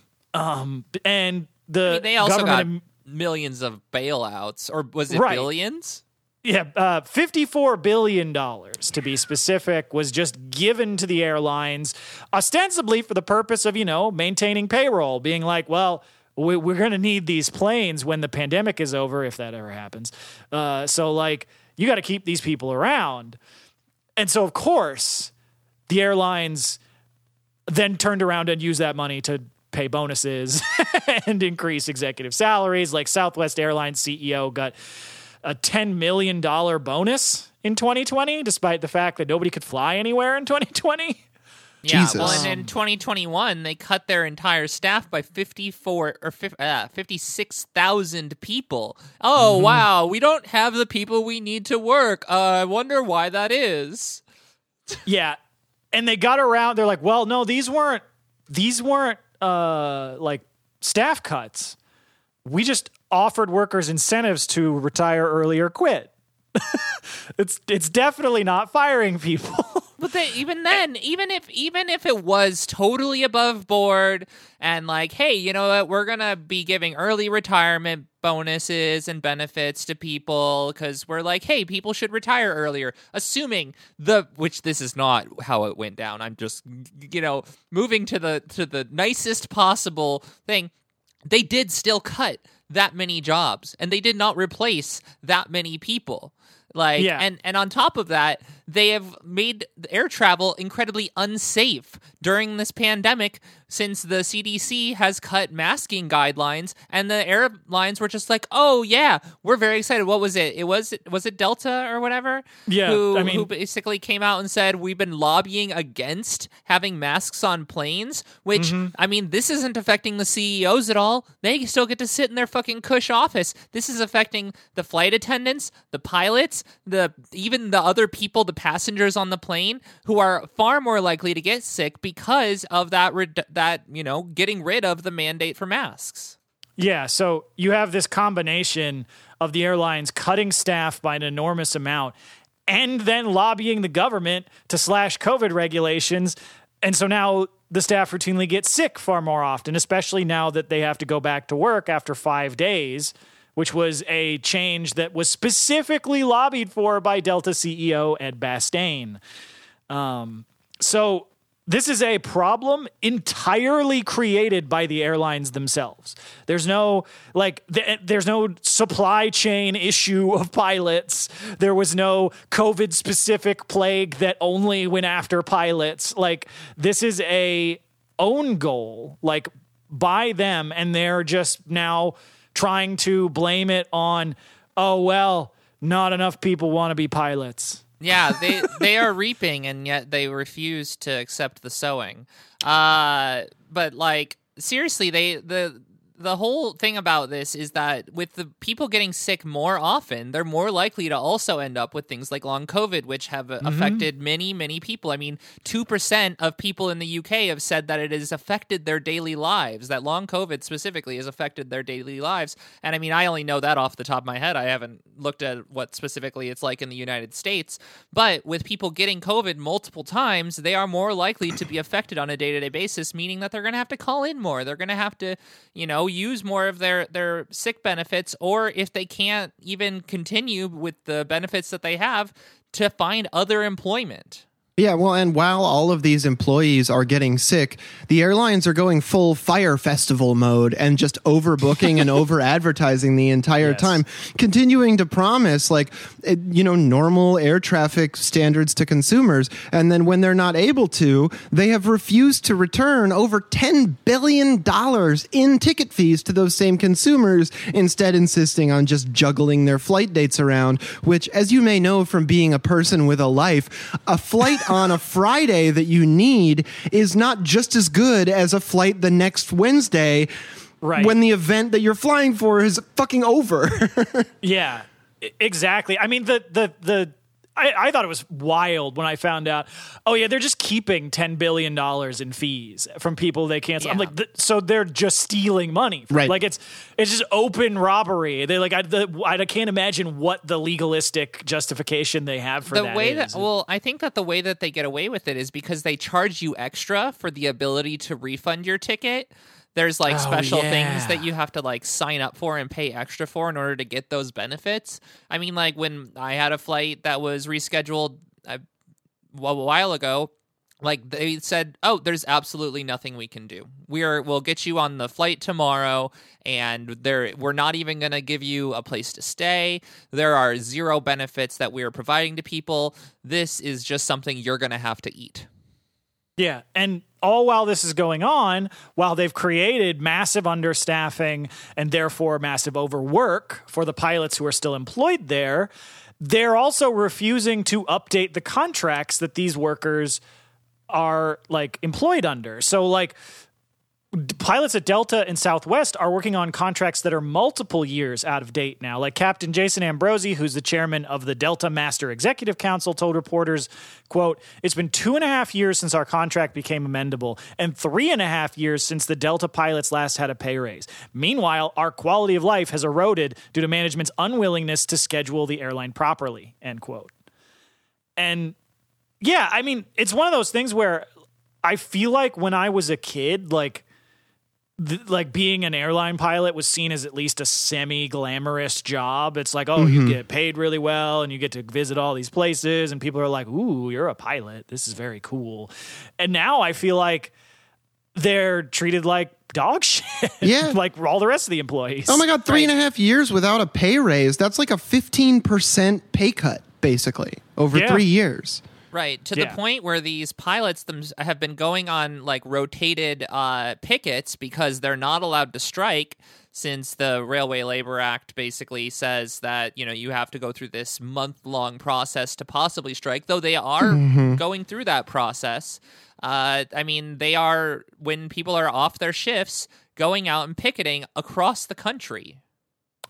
They also got millions of bailouts, or was it billions? Yeah, $54 billion, to be specific, was just given to the airlines, ostensibly for the purpose of, you know, maintaining payroll, being like, well... We're going to need these planes when the pandemic is over, if that ever happens. So you got to keep these people around. And so, of course, the airlines then turned around and used that money to pay bonuses and increase executive salaries. Like, Southwest Airlines CEO got a $10 million bonus in 2020, despite the fact that nobody could fly anywhere in 2020. Yeah, Jesus. Well, and in 2021, they cut their entire staff by 56,000 people. Oh, wow, we don't have the people we need to work. I wonder why that is. Yeah, and they got around. They're like, well, no, these weren't staff cuts. We just offered workers incentives to retire early or quit. It's definitely not firing people. But even if it was totally above board and like, hey, you know what, we're going to be giving early retirement bonuses and benefits to people because we're like, hey, people should retire earlier, which this is not how it went down. I'm just, you know, moving to the nicest possible thing. They did still cut that many jobs and they did not replace that many people. Like, yeah. And on top of that, they have made air travel incredibly unsafe during this pandemic since the CDC has cut masking guidelines and the airlines were just like, oh yeah, we're very excited. What was it? Was it Delta or whatever? Yeah. Who basically came out and said, we've been lobbying against having masks on planes, which, I mean, this isn't affecting the CEOs at all. They still get to sit in their fucking cush office. This is affecting the flight attendants, the pilots, even the other people, the passengers on the plane, who are far more likely to get sick because of that getting rid of the mandate for masks. Yeah, so you have this combination of the airlines cutting staff by an enormous amount and then lobbying the government to slash COVID regulations. And so now the staff routinely get sick far more often, especially now that they have to go back to work after 5 days, which was a change that was specifically lobbied for by Delta CEO Ed Bastian. So this is a problem entirely created by the airlines themselves. There's no, like, there's no supply chain issue of pilots. There was no COVID-specific plague that only went after pilots. Like, this is a own goal, like, by them, and they're just now trying to blame it on, oh, well, not enough people want to be pilots. Yeah, they are reaping, and yet they refuse to accept the sowing. But, like, seriously, the whole thing about this is that with the people getting sick more often, they're more likely to also end up with things like long COVID, which have affected many, many people. I mean, 2% of people in the UK have said that it has affected their daily lives, that long COVID specifically has affected their daily lives. And I mean, I only know that off the top of my head. I haven't looked at what specifically it's like in the United States. But with people getting COVID multiple times, they are more likely to be affected on a day-to-day basis, meaning that they're going to have to call in more. They're going to have to, you know, use more of their sick benefits, or if they can't even continue with the benefits that they have, to find other employment. Yeah, well, and while all of these employees are getting sick, the airlines are going full fire festival mode and just overbooking and over-advertising the entire time, continuing to promise, like, you know, normal air traffic standards to consumers. And then when they're not able to, they have refused to return over $10 billion in ticket fees to those same consumers, instead insisting on just juggling their flight dates around, which, as you may know from being a person with a life, a flight on a Friday that you need is not just as good as a flight the next Wednesday when the event that you're flying for is fucking over. Yeah, exactly. I mean, I thought it was wild when I found out, oh yeah, they're just keeping $10 billion in fees from people they cancel. Yeah. I'm like, so they're just stealing money. Right. Like it's just open robbery. They I can't imagine what the legalistic justification they have for I think that the way that they get away with it is because they charge you extra for the ability to refund your ticket. There's like special things that you have to like sign up for and pay extra for in order to get those benefits. I mean, like when I had a flight that was rescheduled a while ago, like they said, oh, there's absolutely nothing we can do. We'll get you on the flight tomorrow, and we're not even going to give you a place to stay. There are zero benefits that we are providing to people. This is just something you're going to have to eat. Yeah, and all while this is going on, while they've created massive understaffing and therefore massive overwork for the pilots who are still employed there, they're also refusing to update the contracts that these workers are like employed under. So like pilots at Delta and Southwest are working on contracts that are multiple years out of date now. Like Captain Jason Ambrosi, who's the chairman of the Delta Master Executive Council, told reporters, quote, "It's been 2.5 years since our contract became amendable and 3.5 years since the Delta pilots last had a pay raise. Meanwhile, our quality of life has eroded due to management's unwillingness to schedule the airline properly," end quote. And yeah, I mean, it's one of those things where I feel like when I was a kid, like being an airline pilot was seen as at least a semi-glamorous job. It's like, oh, you get paid really well and you get to visit all these places and people are like, ooh, you're a pilot. This is very cool. And now I feel like they're treated like dog shit. Yeah. Like all the rest of the employees. Oh my God, 3.5 years without a pay raise. That's like a 15% pay cut basically over 3 years. Right, to the point where these pilots have been going on like rotated pickets because they're not allowed to strike, since the Railway Labor Act basically says that, you know, you have to go through this month-long process to possibly strike, though they are going through that process. I mean, they are, when people are off their shifts, going out and picketing across the country.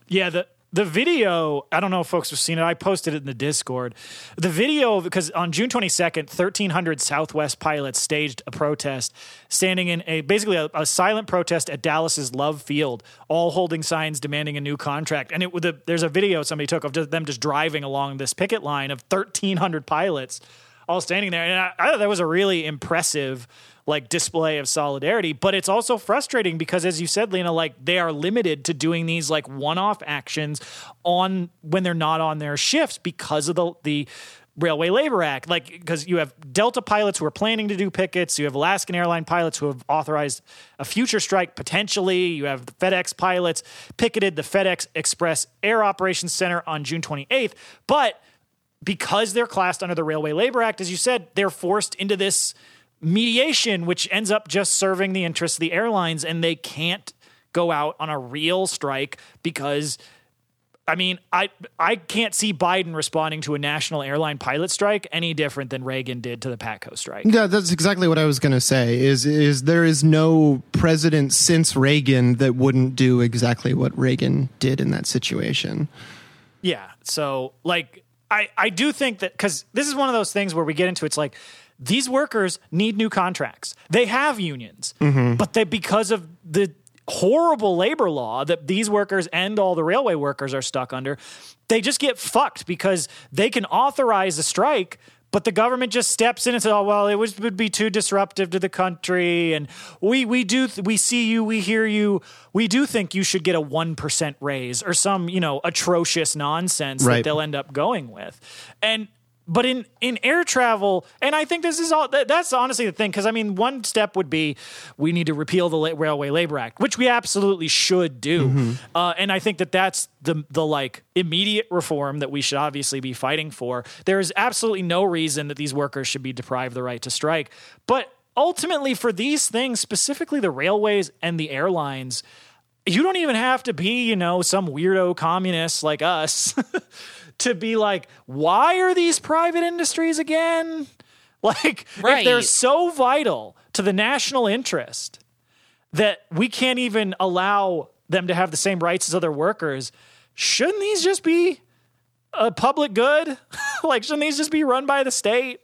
Yeah, The video, I don't know if folks have seen it. I posted it in the Discord. The video, because on June 22nd, 1,300 Southwest pilots staged a protest, standing in basically a silent protest at Dallas's Love Field, all holding signs demanding a new contract. And there's a video somebody took of them just driving along this picket line of 1,300 pilots all standing there. And I thought that was a really impressive like display of solidarity, but it's also frustrating because, as you said, Lena, like they are limited to doing these like one-off actions on when they're not on their shifts because of the Railway Labor Act, like, because you have Delta pilots who are planning to do pickets. You have Alaskan Airline pilots who have authorized a future strike potentially. You have the FedEx pilots picketed the FedEx Express Air Operations Center on June 28th. But because they're classed under the Railway Labor Act, as you said, they're forced into this mediation, which ends up just serving the interests of the airlines, and they can't go out on a real strike because... I mean, I can't see Biden responding to a national airline pilot strike any different than Reagan did to the PATCO strike. Yeah, that's exactly what I was going to say, is there is no president since Reagan that wouldn't do exactly what Reagan did in that situation. Yeah, so, like, I do think that, because this is one of those things where we get into, it's like, these workers need new contracts. They have unions, but they, because of the horrible labor law that these workers and all the railway workers are stuck under, they just get fucked because they can authorize a strike, but the government just steps in and says, oh, well, it would be too disruptive to the country. And we see you, we hear you. We do think you should get a 1% raise or some, you know, atrocious nonsense that they'll end up going with. But in air travel, and I think this is all, that's honestly the thing, because, I mean, one step would be we need to repeal the Railway Labor Act, which we absolutely should do. And I think that that's the like, immediate reform that we should obviously be fighting for. There is absolutely no reason that these workers should be deprived the right to strike. But ultimately for these things, specifically the railways and the airlines, you don't even have to be, you know, some weirdo communist like us to be like, why are these private industries again? Like, if they're so vital to the national interest that we can't even allow them to have the same rights as other workers, shouldn't these just be a public good? Like, shouldn't these just be run by the state?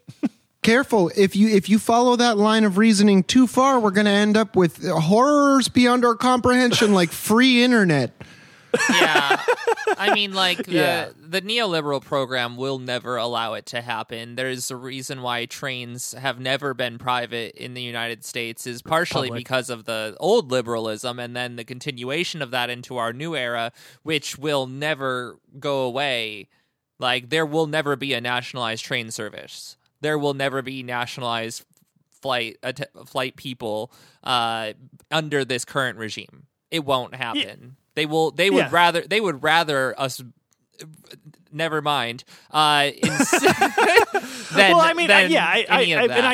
Careful. If you follow that line of reasoning too far, we're going to end up with horrors beyond our comprehension, like free internet. Yeah. I mean, like, the neoliberal program will never allow it to happen. There is a reason why trains have never been private in the United States, is partially because of the old liberalism and then the continuation of that into our new era, which will never go away. Like, there will never be a nationalized train service. There will never be nationalized flight people under this current regime. It won't happen. Yeah. They would rather. They would rather us. Never mind. I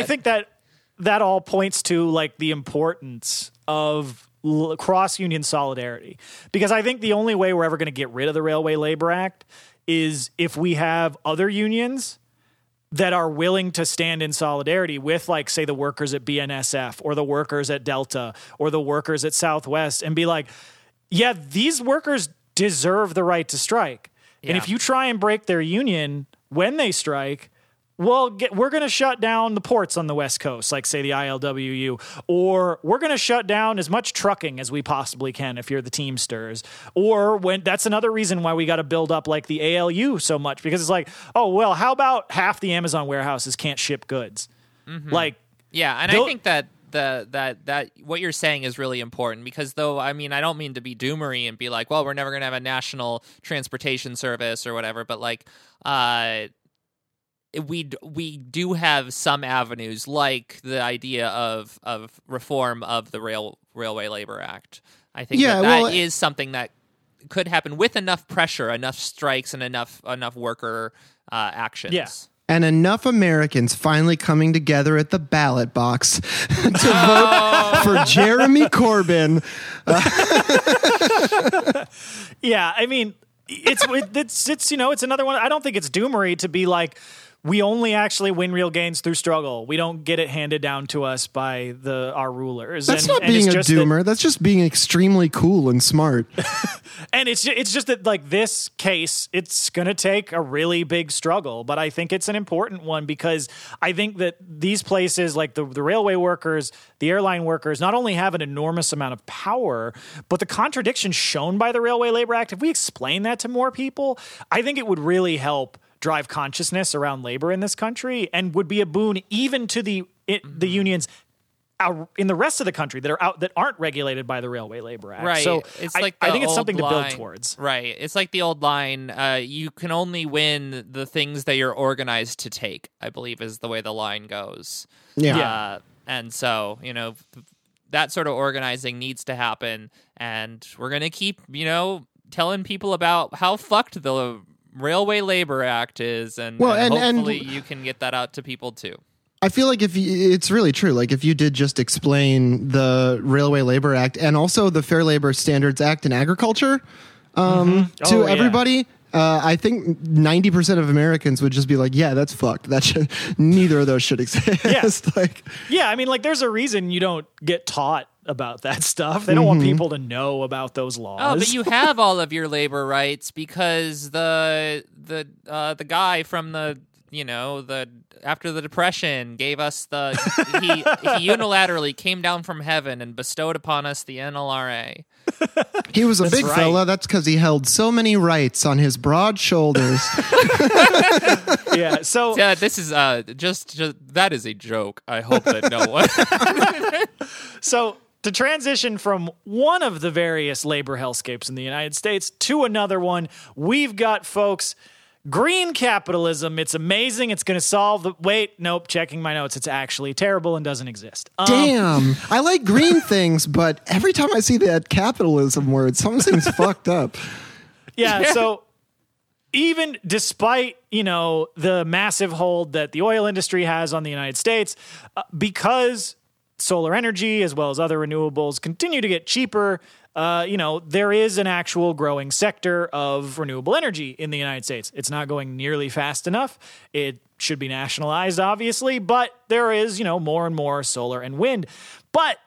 think that all points to, like, the importance of cross-union solidarity, because I think the only way we're ever going to get rid of the Railway Labor Act is if we have other unions that are willing to stand in solidarity with, like, say, the workers at BNSF or the workers at Delta or the workers at Southwest, and be like, yeah, these workers deserve the right to strike. Yeah. And if you try and break their union when they strike, well, we're going to shut down the ports on the West Coast, like, say, the ILWU, or we're going to shut down as much trucking as we possibly can if you're the Teamsters. Or when that's another reason why we got to build up, like, the ALU so much, because it's like, oh, well, how about half the Amazon warehouses can't ship goods? Like, yeah, and I think that that what you're saying is really important, because, though, I mean, I don't mean to be doomery and be like, well, we're never going to have a national transportation service or whatever, but, like, we do have some avenues, like the idea of reform of the Railway Labor Act. I think that is something that could happen with enough pressure, enough strikes, and enough worker actions. Yeah. And enough Americans finally coming together at the ballot box to vote for Jeremy Corbyn. Yeah, I mean, it's you know, it's another one. I don't think it's doomery to be like, we only actually win real gains through struggle. We don't get it handed down to us by our rulers. That's not being a doomer. That's just being extremely cool and smart. And it's just that, like, this case, it's going to take a really big struggle. But I think it's an important one, because I think that these places, like the railway workers, the airline workers, not only have an enormous amount of power, but the contradiction shown by the Railway Labor Act, if we explain that to more people, I think it would really help drive consciousness around labor in this country, and would be a boon even to the unions out in the rest of the country that are out that aren't regulated by the Railway Labor Act. Right. So it's I think it's something to build towards. Right. It's like the old line, you can only win the things that you're organized to take, I believe is the way the line goes. Yeah. And so, you know, that sort of organizing needs to happen. And we're going to keep, you know, telling people about how fucked the Railway Labor Act is. And hopefully you can get that out to people too. I feel like it's really true. Like if you did just explain the Railway Labor Act and also the Fair Labor Standards Act in agriculture to everybody, I think 90% of Americans would just be like, yeah, that's fucked. That should, neither of those should exist. Yeah. I mean, like there's a reason you don't get taught about that stuff. They don't want people to know about those laws. Oh, but you have all of your labor rights because the guy from the, you know, the after the Depression gave us the he unilaterally came down from heaven and bestowed upon us the NLRA. He was a big fella. That's because he held so many rights on his broad shoulders. Yeah. So this is just that is a joke. I hope that no one. So. To transition from one of the various labor hellscapes in the United States to another one, we've got, folks, green capitalism. It's amazing. It's going to solve the... Wait, nope, checking my notes. It's actually terrible and doesn't exist. Damn. I like green things, but every time I see that capitalism word, something's fucked up. Yeah, so... Even despite, you know, the massive hold that the oil industry has on the United States, because... solar energy, as well as other renewables, continue to get cheaper. You know, there is an actual growing sector of renewable energy in the United States. It's not going nearly fast enough. It should be nationalized, obviously, but there is, you know, more and more solar and wind. But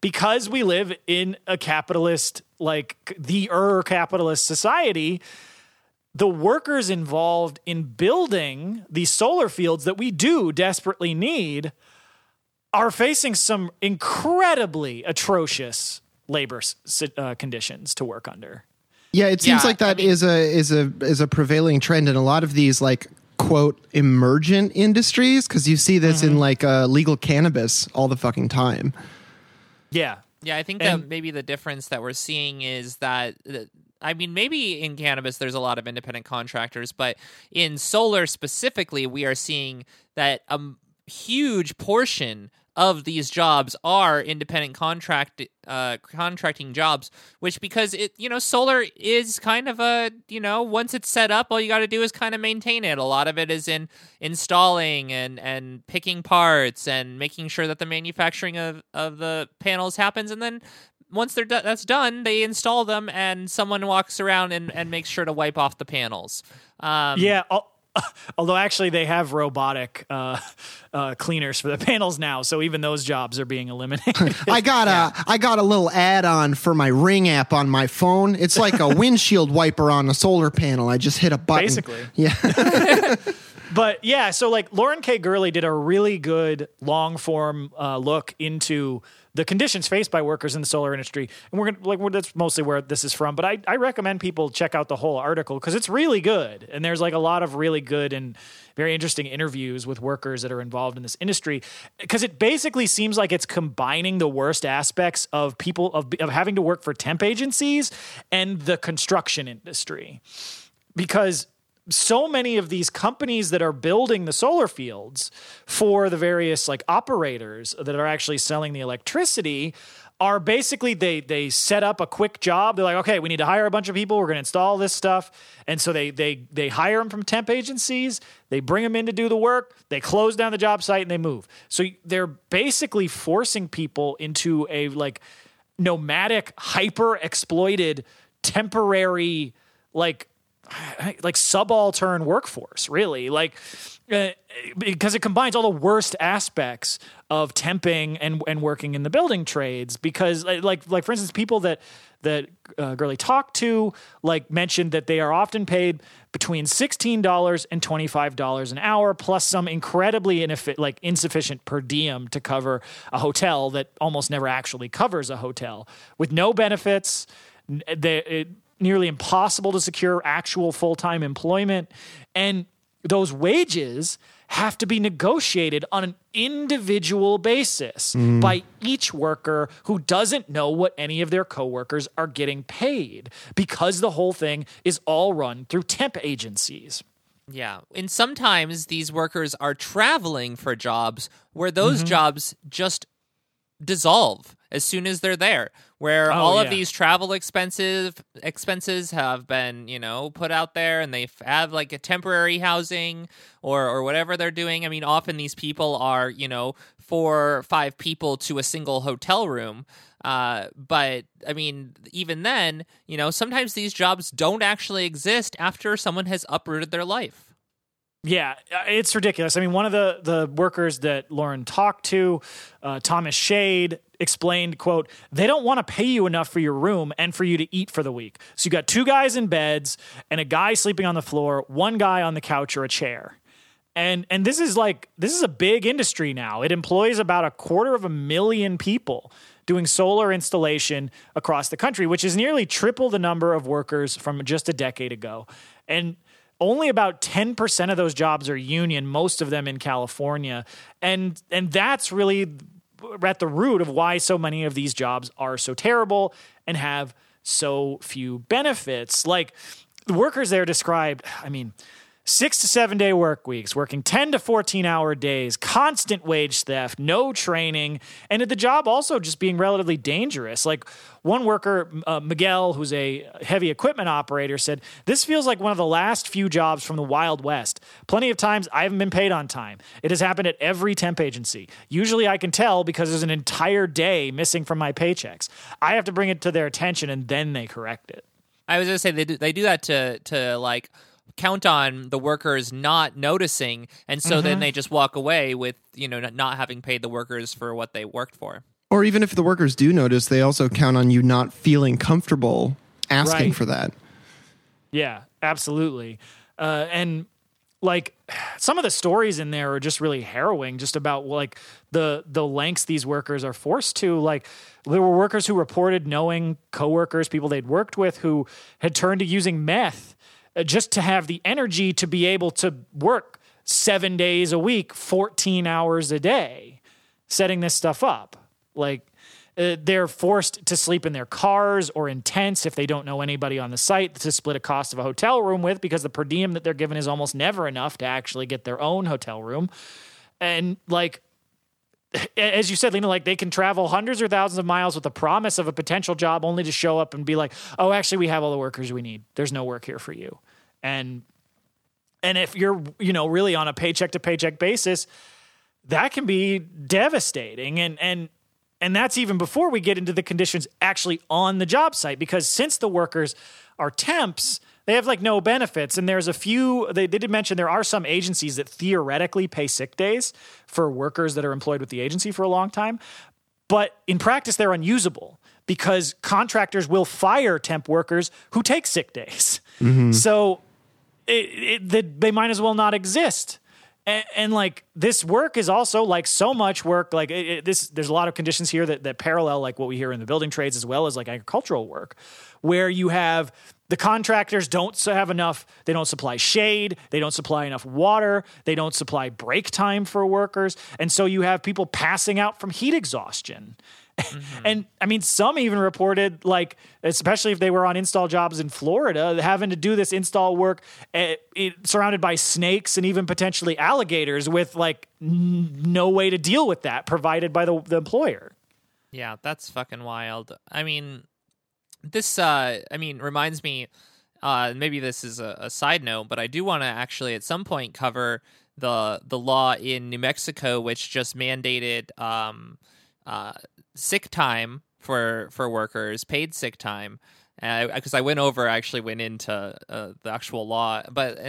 because we live in a capitalist, like the capitalist society, the workers involved in building the solar fields that we do desperately need are facing some incredibly atrocious labor conditions to work under. Yeah, it seems like that is a prevailing trend in a lot of these like quote emergent industries, because you see this in like legal cannabis all the fucking time. Yeah, yeah, I think that maybe the difference that we're seeing is that. I mean, maybe in cannabis there's a lot of independent contractors, but in solar specifically, we are seeing that huge portion of these jobs are independent contracting jobs, which because it, you know, solar is kind of a, you know, once it's set up, all you got to do is kind of maintain it. A lot of it is in installing and picking parts and making sure that the manufacturing of the panels happens. And then once that's done, they install them and someone walks around and makes sure to wipe off the panels. Although actually they have robotic cleaners for the panels now, so even those jobs are being eliminated. I got a little add-on for my Ring app on my phone. It's like a windshield wiper on a solar panel. I just hit a button. Basically. Yeah. But yeah, so like Lauren K. Gurley did a really good long-form look into the conditions faced by workers in the solar industry, and we're gonna that's mostly where this is from. But I recommend people check out the whole article because it's really good, and there's like a lot of really good and very interesting interviews with workers that are involved in this industry. Because it basically seems like it's combining the worst aspects of people of having to work for temp agencies and the construction industry, because so many of these companies that are building the solar fields for the various like operators that are actually selling the electricity are basically, they set up a quick job. They're like, okay, we need to hire a bunch of people. We're going to install this stuff. And so they hire them from temp agencies. They bring them in to do the work. They close down the job site and they move. So they're basically forcing people into a like nomadic, hyper exploited, temporary, like subaltern workforce, really, like because it combines all the worst aspects of temping and working in the building trades. Because like for instance, people that Gurley talked to like mentioned that they are often paid between $16 and $25 an hour, plus some incredibly insufficient per diem to cover a hotel that almost never actually covers a hotel, with no benefits. Nearly impossible to secure actual full-time employment. And those wages have to be negotiated on an individual basis by each worker who doesn't know what any of their coworkers are getting paid, because the whole thing is all run through temp agencies. Yeah. And sometimes these workers are traveling for jobs where those jobs just dissolve as soon as they're there, where of these travel expenses have been, you know, put out there, and they have like a temporary housing or whatever they're doing. I mean, often these people are, you know, 4 or 5 people to a single hotel room. But I mean, even then, you know, sometimes these jobs don't actually exist after someone has uprooted their life. Yeah, it's ridiculous. I mean, one of the workers that Lauren talked to, Thomas Shade, explained, quote, they don't want to pay you enough for your room and for you to eat for the week. So you got 2 guys in beds and a guy sleeping on the floor, 1 guy on the couch or a chair. And this is a big industry now. It employs about 250,000 people doing solar installation across the country, which is nearly triple the number of workers from just a decade ago. And only about 10% of those jobs are union, most of them in California. And that's really at the root of why so many of these jobs are so terrible and have so few benefits. Like, the workers there described, I mean, 6 to 7 day work weeks, working 10 to 14 hour days, constant wage theft, no training, and at the job also just being relatively dangerous. Like, one worker, Miguel, who's a heavy equipment operator, said, this feels like one of the last few jobs from the Wild West. Plenty of times I haven't been paid on time. It has happened at every temp agency. Usually I can tell because there's an entire day missing from my paychecks. I have to bring it to their attention and then they correct it. I was going to say, they do that to like, count on the workers not noticing, and so then they just walk away with, you know, not having paid the workers for what they worked for. Or even if the workers do notice, they also count on you not feeling comfortable asking for that. Yeah, absolutely. And like, some of the stories in there are just really harrowing, just about like the lengths these workers are forced to. Like, there were workers who reported knowing coworkers, people they'd worked with, who had turned to using meth just to have the energy to be able to work 7 days a week, 14 hours a day, setting this stuff up. Like, they're forced to sleep in their cars or in tents if they don't know anybody on the site to split a cost of a hotel room with, because the per diem that they're given is almost never enough to actually get their own hotel room. And like, as you said, Lena, like, they can travel hundreds or thousands of miles with the promise of a potential job, only to show up and be like, oh, actually, we have all the workers we need. There's no work here for you. And if you're, you know, really on a paycheck to paycheck basis, that can be devastating. And that's even before we get into the conditions actually on the job site, because since the workers are temps, they have like no benefits. And there's a few, they did mention there are some agencies that theoretically pay sick days for workers that are employed with the agency for a long time. But in practice, they're unusable because contractors will fire temp workers who take sick days. So they might as well not exist. And like, this work is also like so much work. Like, there's a lot of conditions here that parallel like what we hear in the building trades as well as like agricultural work, where you have the contractors don't have enough. They don't supply shade. They don't supply enough water. They don't supply break time for workers. And so you have people passing out from heat exhaustion. And I mean, some even reported, like, especially if they were on install jobs in Florida, having to do this install work surrounded by snakes and even potentially alligators with like no way to deal with that provided by the employer. Yeah, that's fucking wild. I mean, this, reminds me, maybe this is a side note, but I do want to actually at some point cover the law in New Mexico, which just mandated sick time for workers, paid sick time. Because I went into the actual law.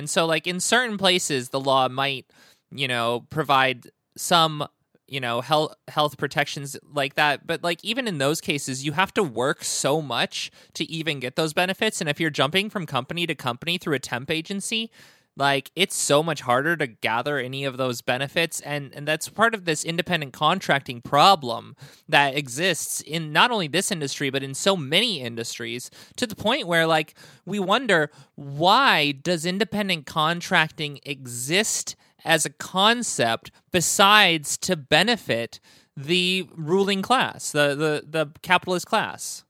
So like, in certain places, the law might, you know, provide some, you know, health protections like that. But like, even in those cases, you have to work so much to even get those benefits. And if you're jumping from company to company through a temp agency, Like, it's so much harder to gather any of those benefits, and that's part of this independent contracting problem that exists in not only this industry, but in so many industries, to the point where, like, we wonder, why does independent contracting exist as a concept besides to benefit the ruling class, the capitalist class?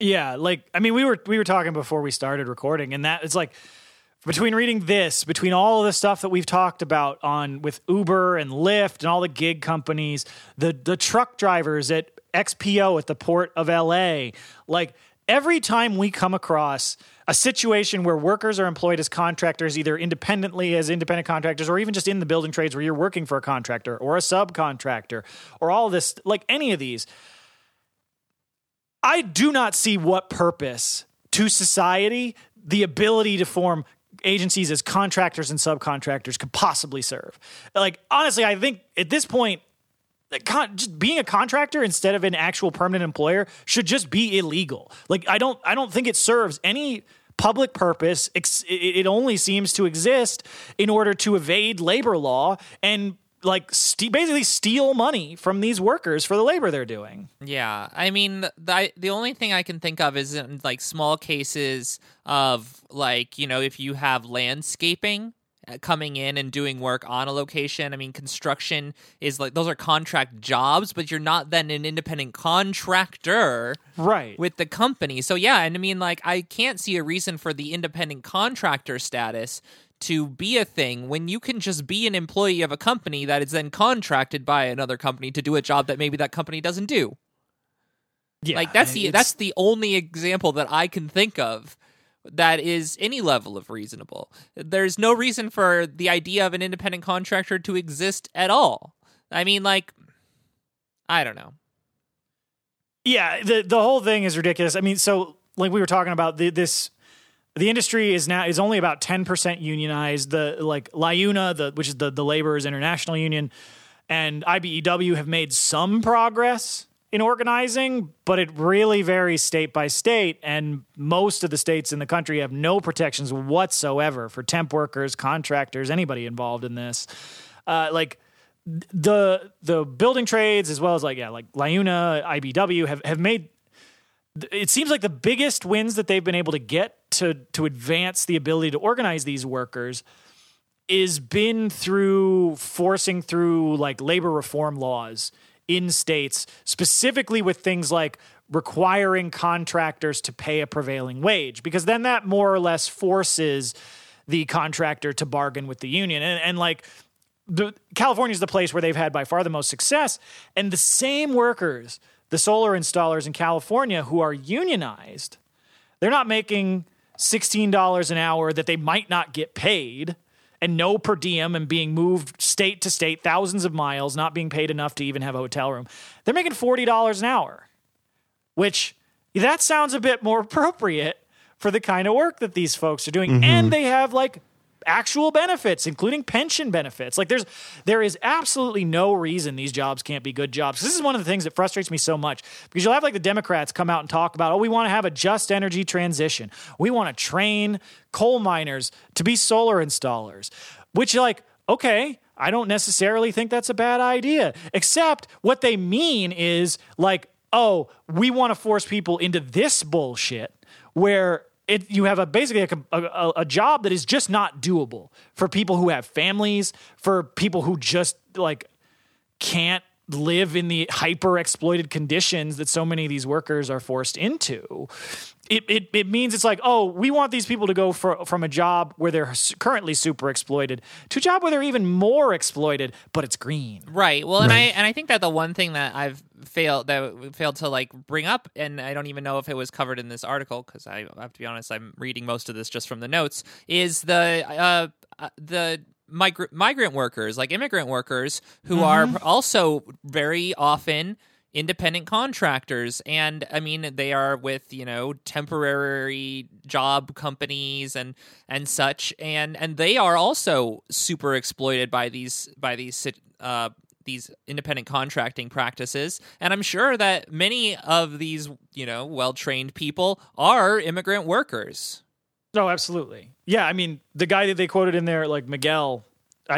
Yeah, like, I mean, we were talking before we started recording, and that it's like, between reading this, between all the stuff that we've talked about on with Uber and Lyft and all the gig companies, the truck drivers at XPO at the Port of LA, like every time we come across a situation where workers are employed as contractors, either independently as independent contractors or even just in the building trades where you're working for a contractor or a subcontractor or all this, like any of these, I do not see what purpose to society the ability to form agencies as contractors and subcontractors could possibly serve. Like, honestly, I think at this point, just being a contractor instead of an actual permanent employer should just be illegal. Like, I don't think it serves any public purpose. It only seems to exist in order to evade labor law and, like, basically steal money from these workers for the labor they're doing. Yeah, I mean, the only thing I can think of is in, like, small cases of, like, you know, if you have landscaping coming in and doing work on a location. I mean, construction is, like, those are contract jobs, but you're not then an independent contractor, right, with the company. So, yeah, and I mean, like, I can't see a reason for the independent contractor status to be a thing when you can just be an employee of a company that is then contracted by another company to do a job that maybe that company doesn't do. Yeah, like, that's the only example that I can think of that is any level of reasonable. There's no reason for the idea of an independent contractor to exist at all. I mean, like, I don't know. Yeah, the whole thing is ridiculous. I mean, so, like, we were talking about the industry is only about 10% unionized. The, like, LIUNA, which is the Laborers International Union, and IBEW have made some progress in organizing, but it really varies state by state, and most of the states in the country have no protections whatsoever for temp workers, contractors, anybody involved in this. Like, the building trades, as well as, like, yeah, like LIUNA, IBEW have made, it seems like, the biggest wins that they've been able to get to advance the ability to organize these workers is been through forcing through, like, labor reform laws in states, specifically with things like requiring contractors to pay a prevailing wage, because then that more or less forces the contractor to bargain with the union. And like, California is the place where they've had by far the most success, and the same workers, the solar installers in California who are unionized, they're not making $16 an hour that they might not get paid, and no per diem, and being moved state to state, thousands of miles, not being paid enough to even have a hotel room. They're making $40 an hour, which that sounds a bit more appropriate for the kind of work that these folks are doing. Mm-hmm. And they have, like, actual benefits, including pension benefits. Like, there is absolutely no reason these jobs can't be good jobs. This is one of the things that frustrates me so much, because you'll have, like, the Democrats come out and talk about, oh, we want to have a just energy transition. We want to train coal miners to be solar installers, which, like, okay, I don't necessarily think that's a bad idea, except what they mean is, like, oh, we want to force people into this bullshit where you have basically a job that is just not doable for people who have families, for people who just, like, can't live in the hyper exploited conditions that so many of these workers are forced into. It means it's like, oh, we want these people to go from a job where they're currently super exploited to a job where they're even more exploited, but it's green. Right. Well, and I think that the one thing that I've failed to, like, bring up, and I don't even know if it was covered in this article, because I have to be honest, I'm reading most of this just from the notes, is the migrant workers, like immigrant workers, who mm-hmm. are also very often independent contractors. And I mean, they are with, you know, temporary job companies and such, and they are also super exploited by these independent contracting practices. And I'm sure that many of these, you know, well-trained people are immigrant workers. No, absolutely. Yeah, I mean, the guy that they quoted in there, like Miguel,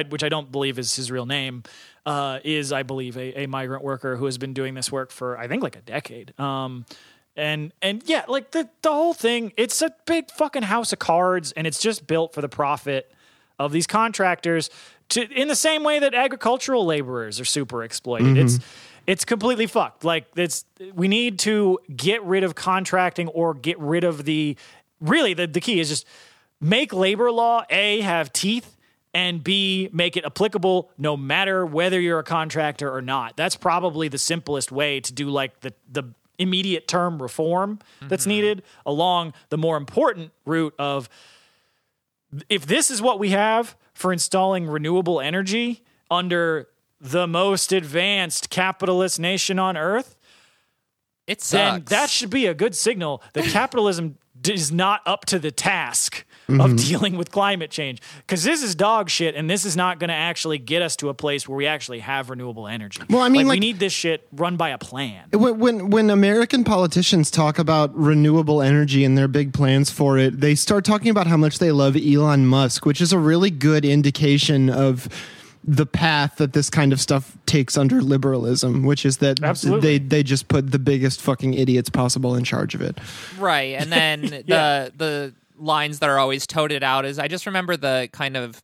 which I don't believe is his real name, is, I believe, a migrant worker who has been doing this work for, I think, like a decade. And yeah, like the whole thing, it's a big fucking house of cards, and it's just built for the profit of these contractors in the same way that agricultural laborers are super exploited. Mm-hmm. It's completely fucked. Like we need to get rid of contracting or get rid of the key is just make labor law, A, have teeth, and B, make it applicable no matter whether you're a contractor or not. That's probably the simplest way to do like the immediate term reform that's mm-hmm. needed, along the more important route of, if this is what we have for installing renewable energy under the most advanced capitalist nation on earth, it sucks. Then that should be a good signal that capitalism is not up to the task mm-hmm. of dealing with climate change, because this is dog shit, and this is not going to actually get us to a place where we actually have renewable energy. Well, I mean, like, we need this shit run by a plan. When American politicians talk about renewable energy and their big plans for it, they start talking about how much they love Elon Musk, which is a really good indication of the path that this kind of stuff takes under liberalism, which is that they just put the biggest fucking idiots possible in charge of it. Right. And then yeah. the lines that are always toted out is, I just remember the kind of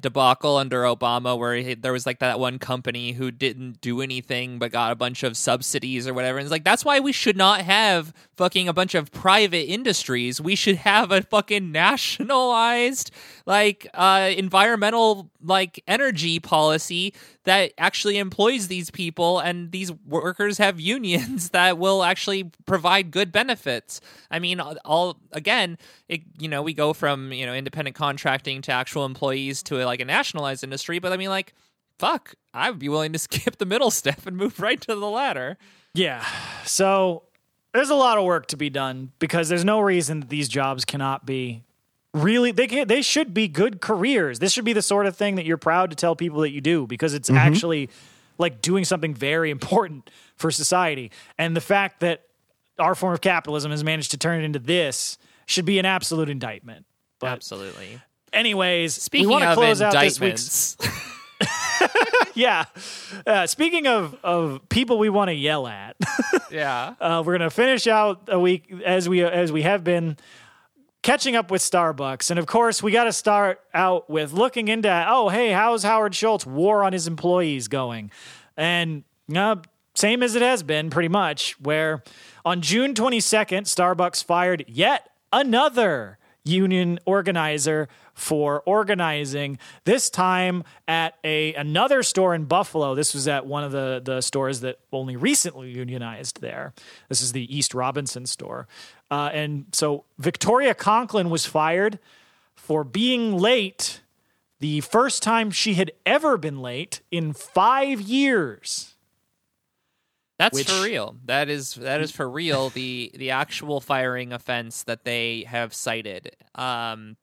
debacle under Obama where there was like that one company who didn't do anything but got a bunch of subsidies or whatever. And it's like, that's why we should not have fucking a bunch of private industries. We should have a fucking nationalized like environmental like energy policy that actually employs these people, and these workers have unions that will actually provide good benefits. I mean, all again, we go from, independent contracting to actual employees to like a nationalized industry. But I mean, like, fuck, I would be willing to skip the middle step and move right to the latter. Yeah. So there's a lot of work to be done, because there's no reason that these jobs cannot be really, they should be good careers. This should be the sort of thing that you're proud to tell people that you do, because it's mm-hmm. actually like doing something very important for society. And the fact that our form of capitalism has managed to turn it into this should be an absolute indictment. But absolutely. Anyways, speaking we want to close out this week's. Yeah. Speaking of people we want to yell at. Yeah. We're going to finish out a week as we have been, catching up with Starbucks. And of course, we got to start out with looking into, oh, hey, how's Howard Schultz war on his employees going? And same as it has been pretty much, where on June 22nd, Starbucks fired yet another union organizer for organizing, this time at another store in Buffalo. This was at one of the stores that only recently unionized there. This is the East Robinson store. And so Victoria Conklin was fired for being late, the first time she had ever been late in 5 years. That's for real. That is for real. The actual firing offense that they have cited.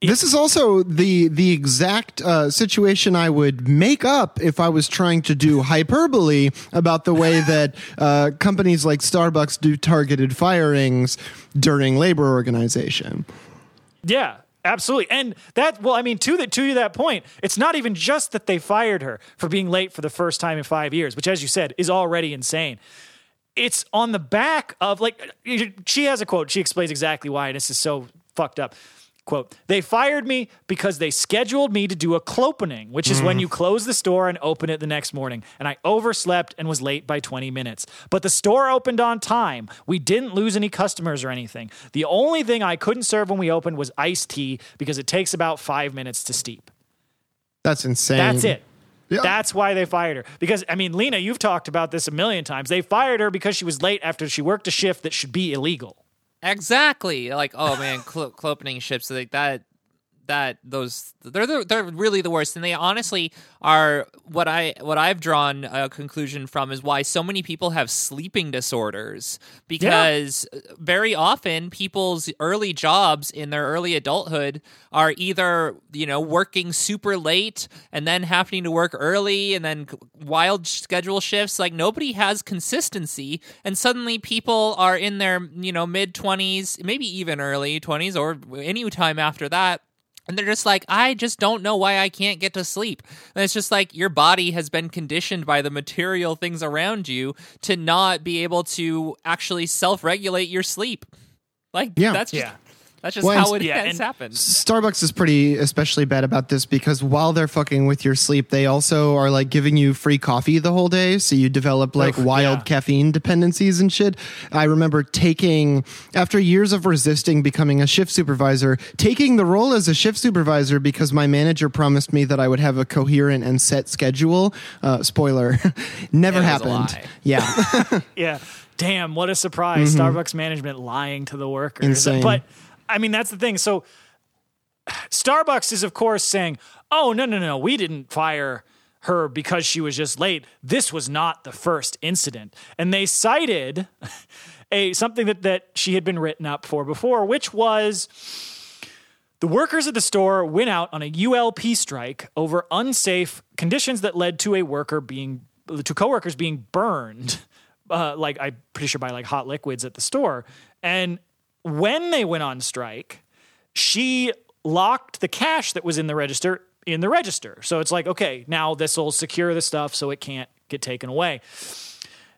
This is also the exact situation I would make up if I was trying to do hyperbole about the way that companies like Starbucks do targeted firings during labor organization. Yeah. Absolutely. And that, well, I mean, to that point, it's not even just that they fired her for being late for the first time in 5 years, which, as you said, is already insane. It's on the back of, like, she has a quote. She explains exactly why this is so fucked up. Quote, "They fired me because they scheduled me to do a clopening, which is when you close the store and open it the next morning. And I overslept and was late by 20 minutes. But the store opened on time. We didn't lose any customers or anything. The only thing I couldn't serve when we opened was iced tea because it takes about 5 minutes to steep." That's insane. That's it. Yep. That's why they fired her. Because, I mean, Lena, you've talked about this a million times. They fired her because she was late after she worked a shift that should be illegal. Exactly. Like, oh man, clopening ships, like that that those they're really the worst, and they honestly are what I've drawn a conclusion from is why so many people have sleeping disorders, because very often people's early jobs in their early adulthood are either, you know, working super late and then having to work early and then wild schedule shifts. Like, nobody has consistency, and suddenly people are in their, you know, mid-20s, maybe even early 20s or any time after that, and they're just like, I just don't know why I can't get to sleep. And it's just like, your body has been conditioned by the material things around you to not be able to actually self-regulate your sleep. Like, that's just how it has happened. Starbucks is pretty especially bad about this, because while they're fucking with your sleep, they also are like giving you free coffee the whole day, so you develop like wild caffeine dependencies and shit. I remember after years of resisting becoming a shift supervisor, taking the role as a shift supervisor because my manager promised me that I would have a coherent and set schedule. Spoiler, never happened. Yeah. Yeah. Damn, what a surprise. Mm-hmm. Starbucks management lying to the workers. Insane. But I mean, that's the thing. So Starbucks is, of course, saying, oh, no, we didn't fire her because she was just late. This was not the first incident. And they cited something that she had been written up for before, which was the workers at the store went out on a ULP strike over unsafe conditions that led to coworkers being burned, like, I'm pretty sure by like hot liquids at the store. And when they went on strike, she locked the cash that was in the register in the register. So it's like, okay, now this will secure the stuff so it can't get taken away.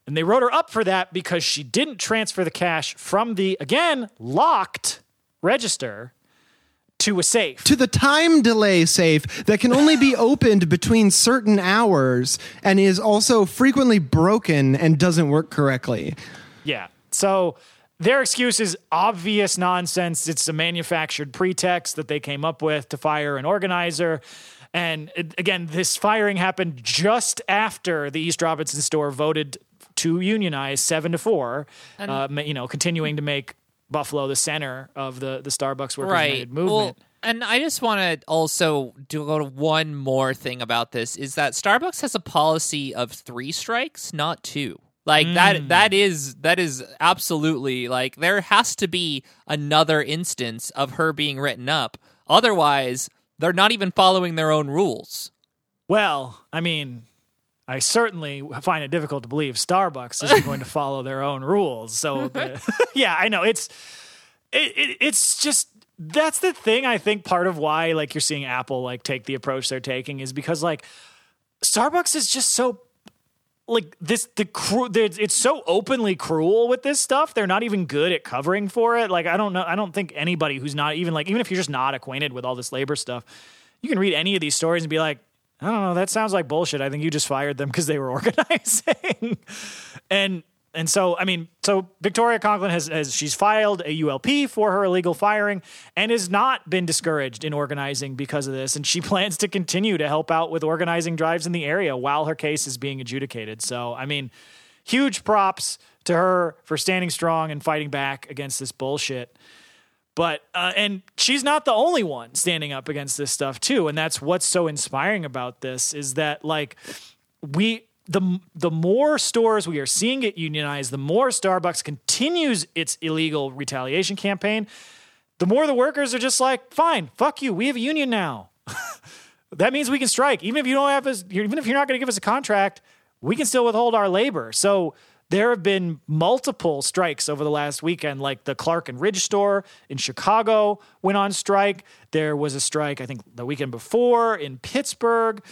And they wrote her up for that because she didn't transfer the cash from the, again, locked register to a safe. To the time delay safe that can only be opened between certain hours and is also frequently broken and doesn't work correctly. Yeah. So their excuse is obvious nonsense. It's a manufactured pretext that they came up with to fire an organizer. And again, this firing happened just after the East Robinson store voted to unionize 7-4, continuing to make Buffalo the center of the Starbucks Workers United movement. Well, and I just want to also go to one more thing about this, is that Starbucks has a policy of 3 strikes, not 2. Like, that is absolutely, like, there has to be another instance of her being written up. Otherwise, they're not even following their own rules. Well, I mean, I certainly find it difficult to believe Starbucks isn't going to follow their own rules. So, yeah, I know. It's just, that's the thing, I think, part of why, like, you're seeing Apple, like, take the approach they're taking is because, like, Starbucks is just so, like, it's so openly cruel with this stuff. They're not even good at covering for it. Like, I don't know. I don't think anybody who's not even, like, even if you're just not acquainted with all this labor stuff, you can read any of these stories and be like, I don't know, that sounds like bullshit. I think you just fired them because they were organizing. And so, I mean, so Victoria Conklin has she's filed a ULP for her illegal firing and has not been discouraged in organizing because of this. And she plans to continue to help out with organizing drives in the area while her case is being adjudicated. So, I mean, huge props to her for standing strong and fighting back against this bullshit. But, and she's not the only one standing up against this stuff too. And that's what's so inspiring about this, is that, like, the more stores we are seeing get unionized, the more Starbucks continues its illegal retaliation campaign, the more the workers are just like, fine, fuck you, we have a union now. That means we can strike. Even if you're not going to give us a contract, we can still withhold our labor. So there have been multiple strikes over the last weekend, like the Clark and Ridge store in Chicago went on strike. There was a strike, I think, the weekend before in Pittsburgh.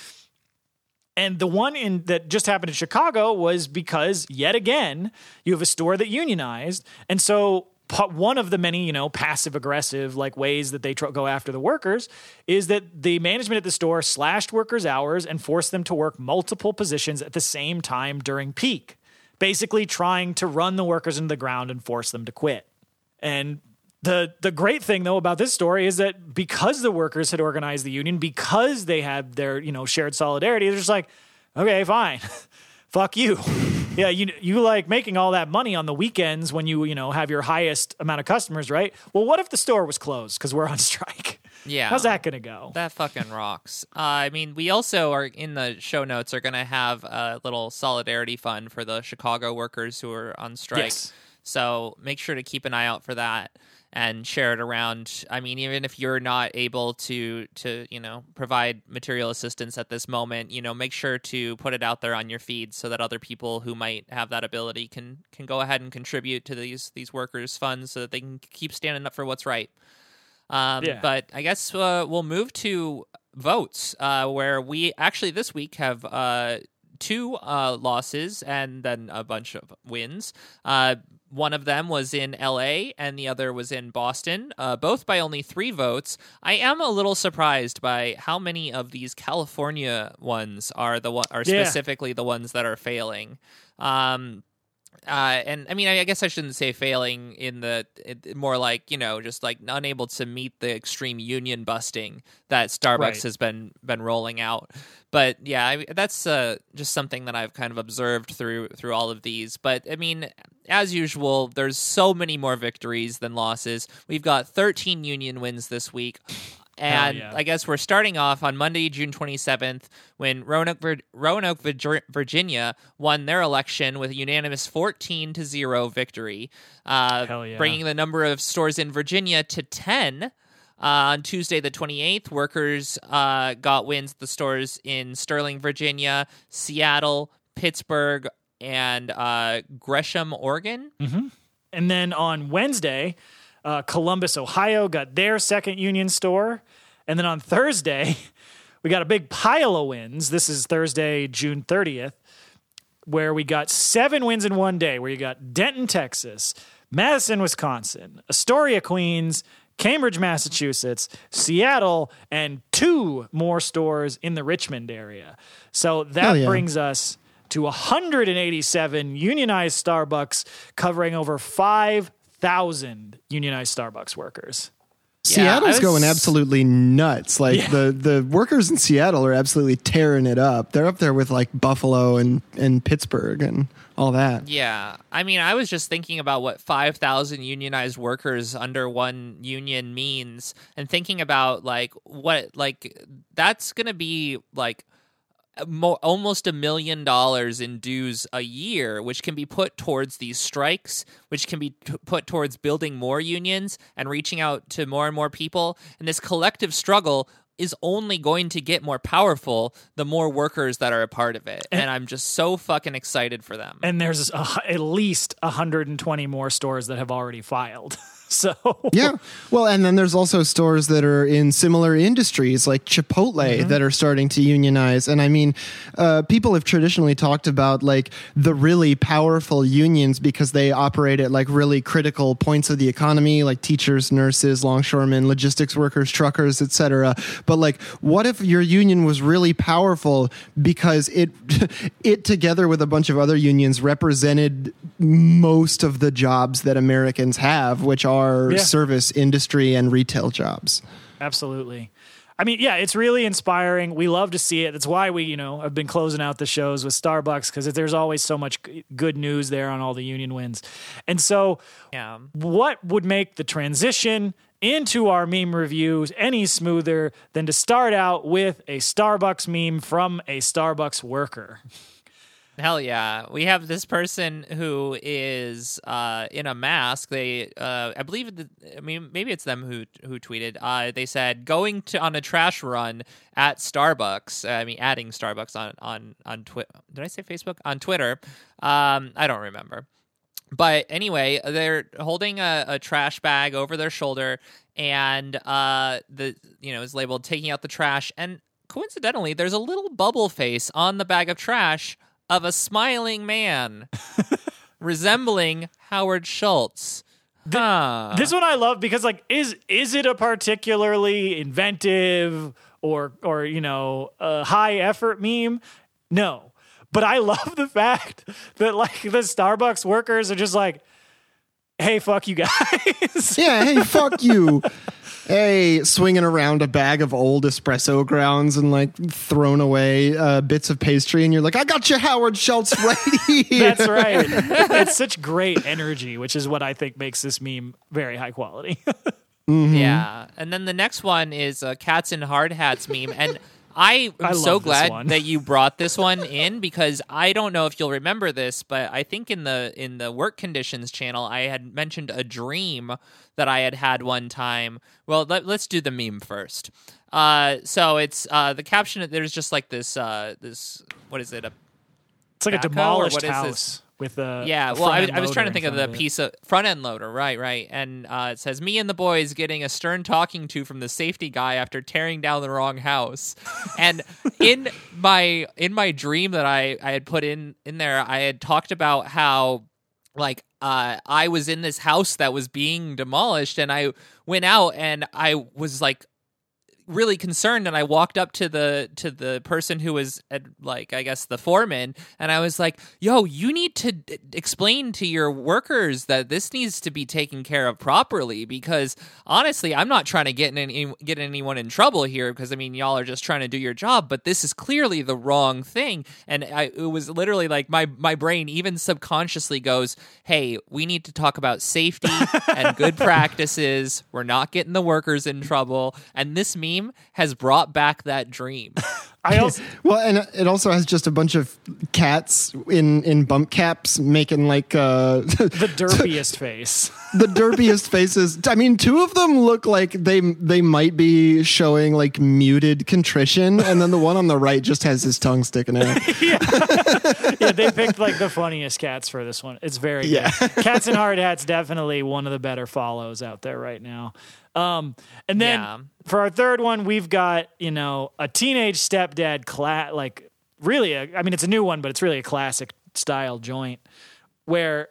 And the one that just happened in Chicago was because, yet again, you have a store that unionized. And so one of the many, you know, passive-aggressive, like, ways that they go after the workers is that the management at the store slashed workers' hours and forced them to work multiple positions at the same time during peak, basically trying to run the workers into the ground and force them to quit. And The great thing, though, about this story is that because the workers had organized the union, because they had their, you know, shared solidarity, they're just like, okay, fine, fuck you. Yeah, you like making all that money on the weekends when you know, have your highest amount of customers, right? Well, what if the store was closed because we're on strike? Yeah. How's that going to go? That fucking rocks. I mean, we also are in the show notes are going to have a little solidarity fund for the Chicago workers who are on strike. Yes. So make sure to keep an eye out for that and share it around. I mean, even if you're not able to, you know, provide material assistance at this moment, you know, make sure to put it out there on your feed so that other people who might have that ability can go ahead and contribute to these workers' funds so that they can keep standing up for what's right. Yeah. But I guess we'll move to votes, where we actually this week have two losses and then a bunch of wins. One of them was in L.A. and the other was in Boston, both by only 3 votes. I am a little surprised by how many of these California ones are specifically the ones that are failing. And I mean, I guess I shouldn't say failing in more like, you know, just like unable to meet the extreme union busting that Starbucks has been rolling out. But yeah, that's just something that I've kind of observed through all of these. But I mean, as usual, there's so many more victories than losses. We've got 13 union wins this week. And I guess we're starting off on Monday, June 27th, when Roanoke, Virginia won their election with a unanimous 14-0 victory, bringing the number of stores in Virginia to 10. On Tuesday, the 28th, workers got wins at the stores in Sterling, Virginia, Seattle, Pittsburgh, and Gresham, Oregon. Mm-hmm. And then on Wednesday, Columbus, Ohio got their second union store. And then on Thursday, we got a big pile of wins. This is Thursday, June 30th, where we got 7 wins in one day, where you got Denton, Texas, Madison, Wisconsin, Astoria, Queens, Cambridge, Massachusetts, Seattle, and 2 more stores in the Richmond area. So that brings us to 187 unionized Starbucks, covering over 5,000 unionized Starbucks workers. Seattle's going absolutely nuts. Like the workers in Seattle are absolutely tearing it up. They're up there with like Buffalo and Pittsburgh and all that. Yeah. I mean, I was just thinking about what 5,000 unionized workers under one union means and thinking about like what, like that's going to be like almost $1 million in dues a year, which can be put towards these strikes, which can be put towards building more unions and reaching out to more and more people. And this collective struggle is only going to get more powerful the more workers that are a part of it. And I'm just so fucking excited for them. And there's at least 120 more stores that have already filed. So yeah, well, and then there's also stores that are in similar industries like Chipotle that are starting to unionize. And I mean, people have traditionally talked about like the really powerful unions because they operate at like really critical points of the economy, like teachers, nurses, longshoremen, logistics workers, truckers, etc. But like, what if your union was really powerful because it together with a bunch of other unions represented most of the jobs that Americans have, which are service industry and retail jobs. Absolutely. I mean, yeah, it's really inspiring. We love to see it. That's why we, you know, have been closing out the shows with Starbucks because there's always so much good news there on all the union wins. And so what would make the transition into our meme reviews any smoother than to start out with a Starbucks meme from a Starbucks worker? Hell yeah. We have this person who is in a mask. They, I believe, I mean, maybe it's them who tweeted. They said, going on a trash run at Starbucks. I mean, adding Starbucks on Twitter. Did I say Facebook? On Twitter. I don't remember. But anyway, they're holding a trash bag over their shoulder and it's labeled taking out the trash. And coincidentally, there's a little bubble face on the bag of trash of a smiling man resembling Howard Schultz. This one I love because, like, is it a particularly inventive or you know, a high effort meme? No, but I love the fact that like the Starbucks workers are just like, "Hey, fuck you guys." Yeah, hey, fuck you. Hey, swinging around a bag of old espresso grounds and like thrown away bits of pastry, and you're like, "I got you, Howard Schultz, right here." That's right. It's such great energy, which is what I think makes this meme very high quality. Mm-hmm. Yeah. And then the next one is a cats in hard hats meme. And I'm so glad that you brought this one in, because I don't know if you'll remember this, but I think in the work conditions channel, I had mentioned a dream that I had one time. Well, let's do the meme first. So it's the caption. There's just like this. What is it? It's like a demolished house. With I was trying to think of the piece of front end loader, right, and it says, "Me and the boys getting a stern talking to from the safety guy after tearing down the wrong house." And in my dream that I had put in there, I had talked about how I was in this house that was being demolished, and I went out and I was like really concerned, and I walked up to the person who was I guess the foreman, and I was like, "Yo, you need to explain to your workers that this needs to be taken care of properly, because honestly, I'm not trying to get anyone in trouble here, because I mean, y'all are just trying to do your job, but this is clearly the wrong thing." And it was literally like my brain even subconsciously goes, "Hey, we need to talk about safety and good practices. We're not getting the workers in trouble." And this means has brought back that dream. And it also has just a bunch of cats in bump caps making the derpiest face. The derpiest faces. I mean, two of them look like they might be showing muted contrition, and then the one on the right just has his tongue sticking out. Yeah, they picked the funniest cats for this one. It's very good. Cats in Hard Hats, definitely one of the better follows out there right now. And then for our third one, we've got, a teenage stepdad it's a new one, but it's really a classic style joint where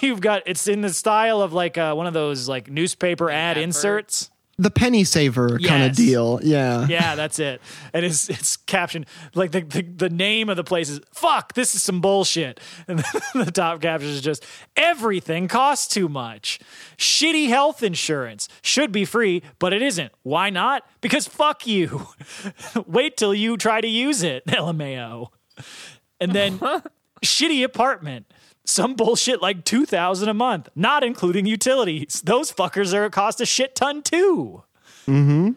you've got, it's in the style of one of those newspaper ad inserts. The penny saver kind of deal. Yeah. Yeah, that's it. And it's captioned the name of the place is "Fuck, this is some bullshit." And the top caption is just "Everything costs too much. Shitty health insurance. Should be free, but it isn't. Why not? Because fuck you. Wait till you try to use it, LMAO." And then "Shitty apartment. Some bullshit like $2,000 a month, not including utilities. Those fuckers are cost a shit ton too." Mm-hmm.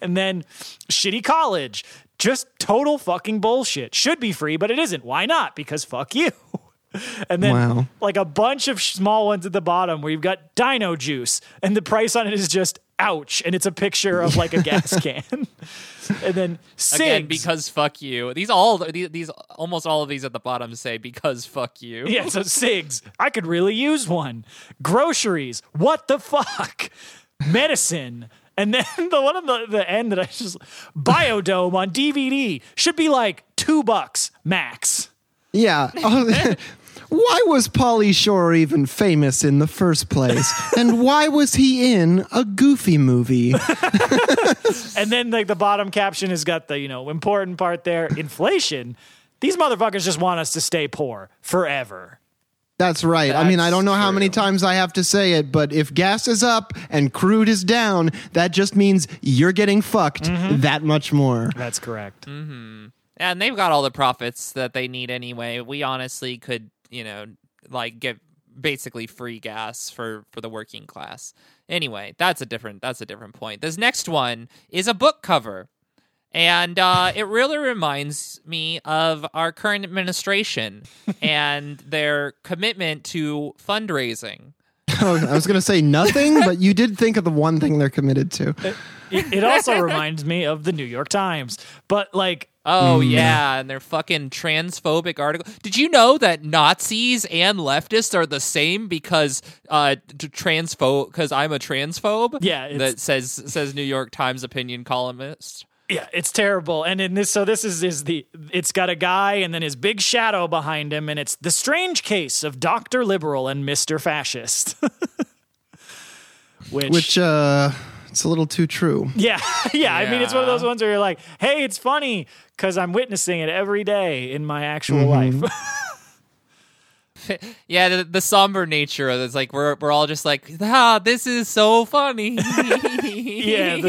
And then "Shitty college. Just total fucking bullshit. Should be free, but it isn't. Why not? Because fuck you." And then a bunch of small ones at the bottom where you've got "Dino juice," and the price on it is just "Ouch," and it's a picture of a gas can. And then "Cigs." Again, because fuck you. These almost all of these at the bottom say because fuck you. Yeah, so "Cigs. I could really use one. Groceries. What the fuck? Medicine." And then the one on the end that I just "Biodome on DVD. Should be $2 max." Yeah. Why was Pauly Shore even famous in the first place? And why was he in a Goofy movie? And then the bottom caption has got the, important part there. "Inflation. These motherfuckers just want us to stay poor forever." That's right. That's I don't know how many times I have to say it, but if gas is up and crude is down, that just means you're getting fucked that much more. That's correct. Mm-hmm. And they've got all the profits that they need anyway. We honestly could get basically free gas for the working class. Anyway, that's a different point. This next one is a book cover. And it really reminds me of our current administration and their commitment to fundraising. I was going to say nothing, but you did think of the one thing they're committed to. It also reminds me of the New York Times. But and their fucking transphobic article. Did you know that Nazis and leftists are the same because because I'm a transphobe? Yeah, that says New York Times opinion columnist. Yeah, it's terrible. And in this, so this is it's got a guy and then his big shadow behind him, and it's "The Strange Case of Dr. Liberal and Mr. Fascist." Which it's a little too true. Yeah. I mean, it's one of those ones where you're like, hey, it's funny because I'm witnessing it every day in my actual life. Yeah, the somber nature of it's we're all just this is so funny. Yeah.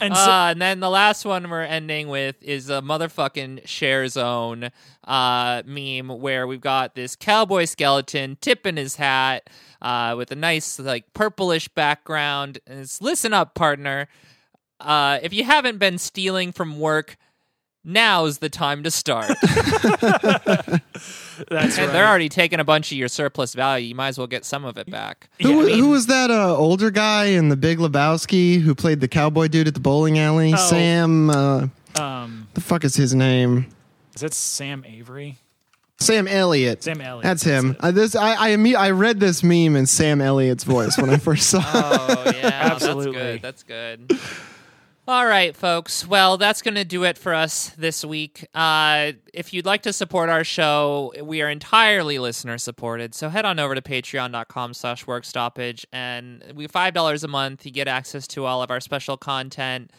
And then the last one we're ending with is a motherfucking Share Zone meme where we've got this cowboy skeleton tipping his hat. with a nice like purplish background. And it's, listen up, partner. If you haven't been stealing from work, now's the time to start. That's and right. They're already taking a bunch of your surplus value. You might as well get some of it back. Who was that older guy in The Big Lebowski who played the cowboy dude at the bowling alley? Oh. Sam. The fuck is his name? Is that Sam Avery? Sam Elliott. Sam Elliott. That's him. I read this meme in Sam Elliott's voice when I first saw it. Oh, yeah. Absolutely. That's good. That's good. All right, folks. Well, that's going to do it for us this week. If you'd like to support our show, we are entirely listener-supported, so head on over to patreon.com/workstoppage, and we $5 a month. You get access to all of our special content.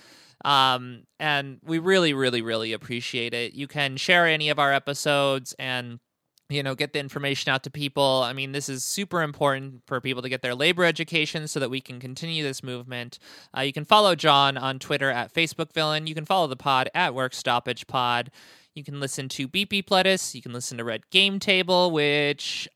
And we really, really, really appreciate it. You can share any of our episodes and, get the information out to people. I mean, this is super important for people to get their labor education so that we can continue this movement. You can follow John on Twitter at @FacebookVillain. You can follow the pod at WorkStoppage Pod. You can listen to BP Plettis. You can listen to Red Game Table, which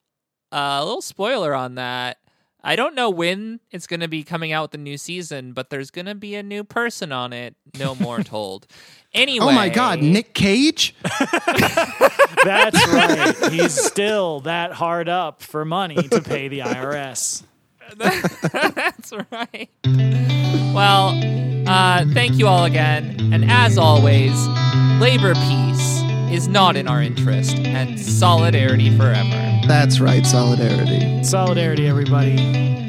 a little spoiler on that. I don't know when it's going to be coming out with the new season, but there's going to be a new person on it. No more told. Anyway. Oh my God, Nick Cage? That's right. He's still that hard up for money to pay the IRS. That's right. Well, thank you all again. And as always, labor peace is not in our interest, and solidarity forever. That's right, solidarity. Solidarity, everybody.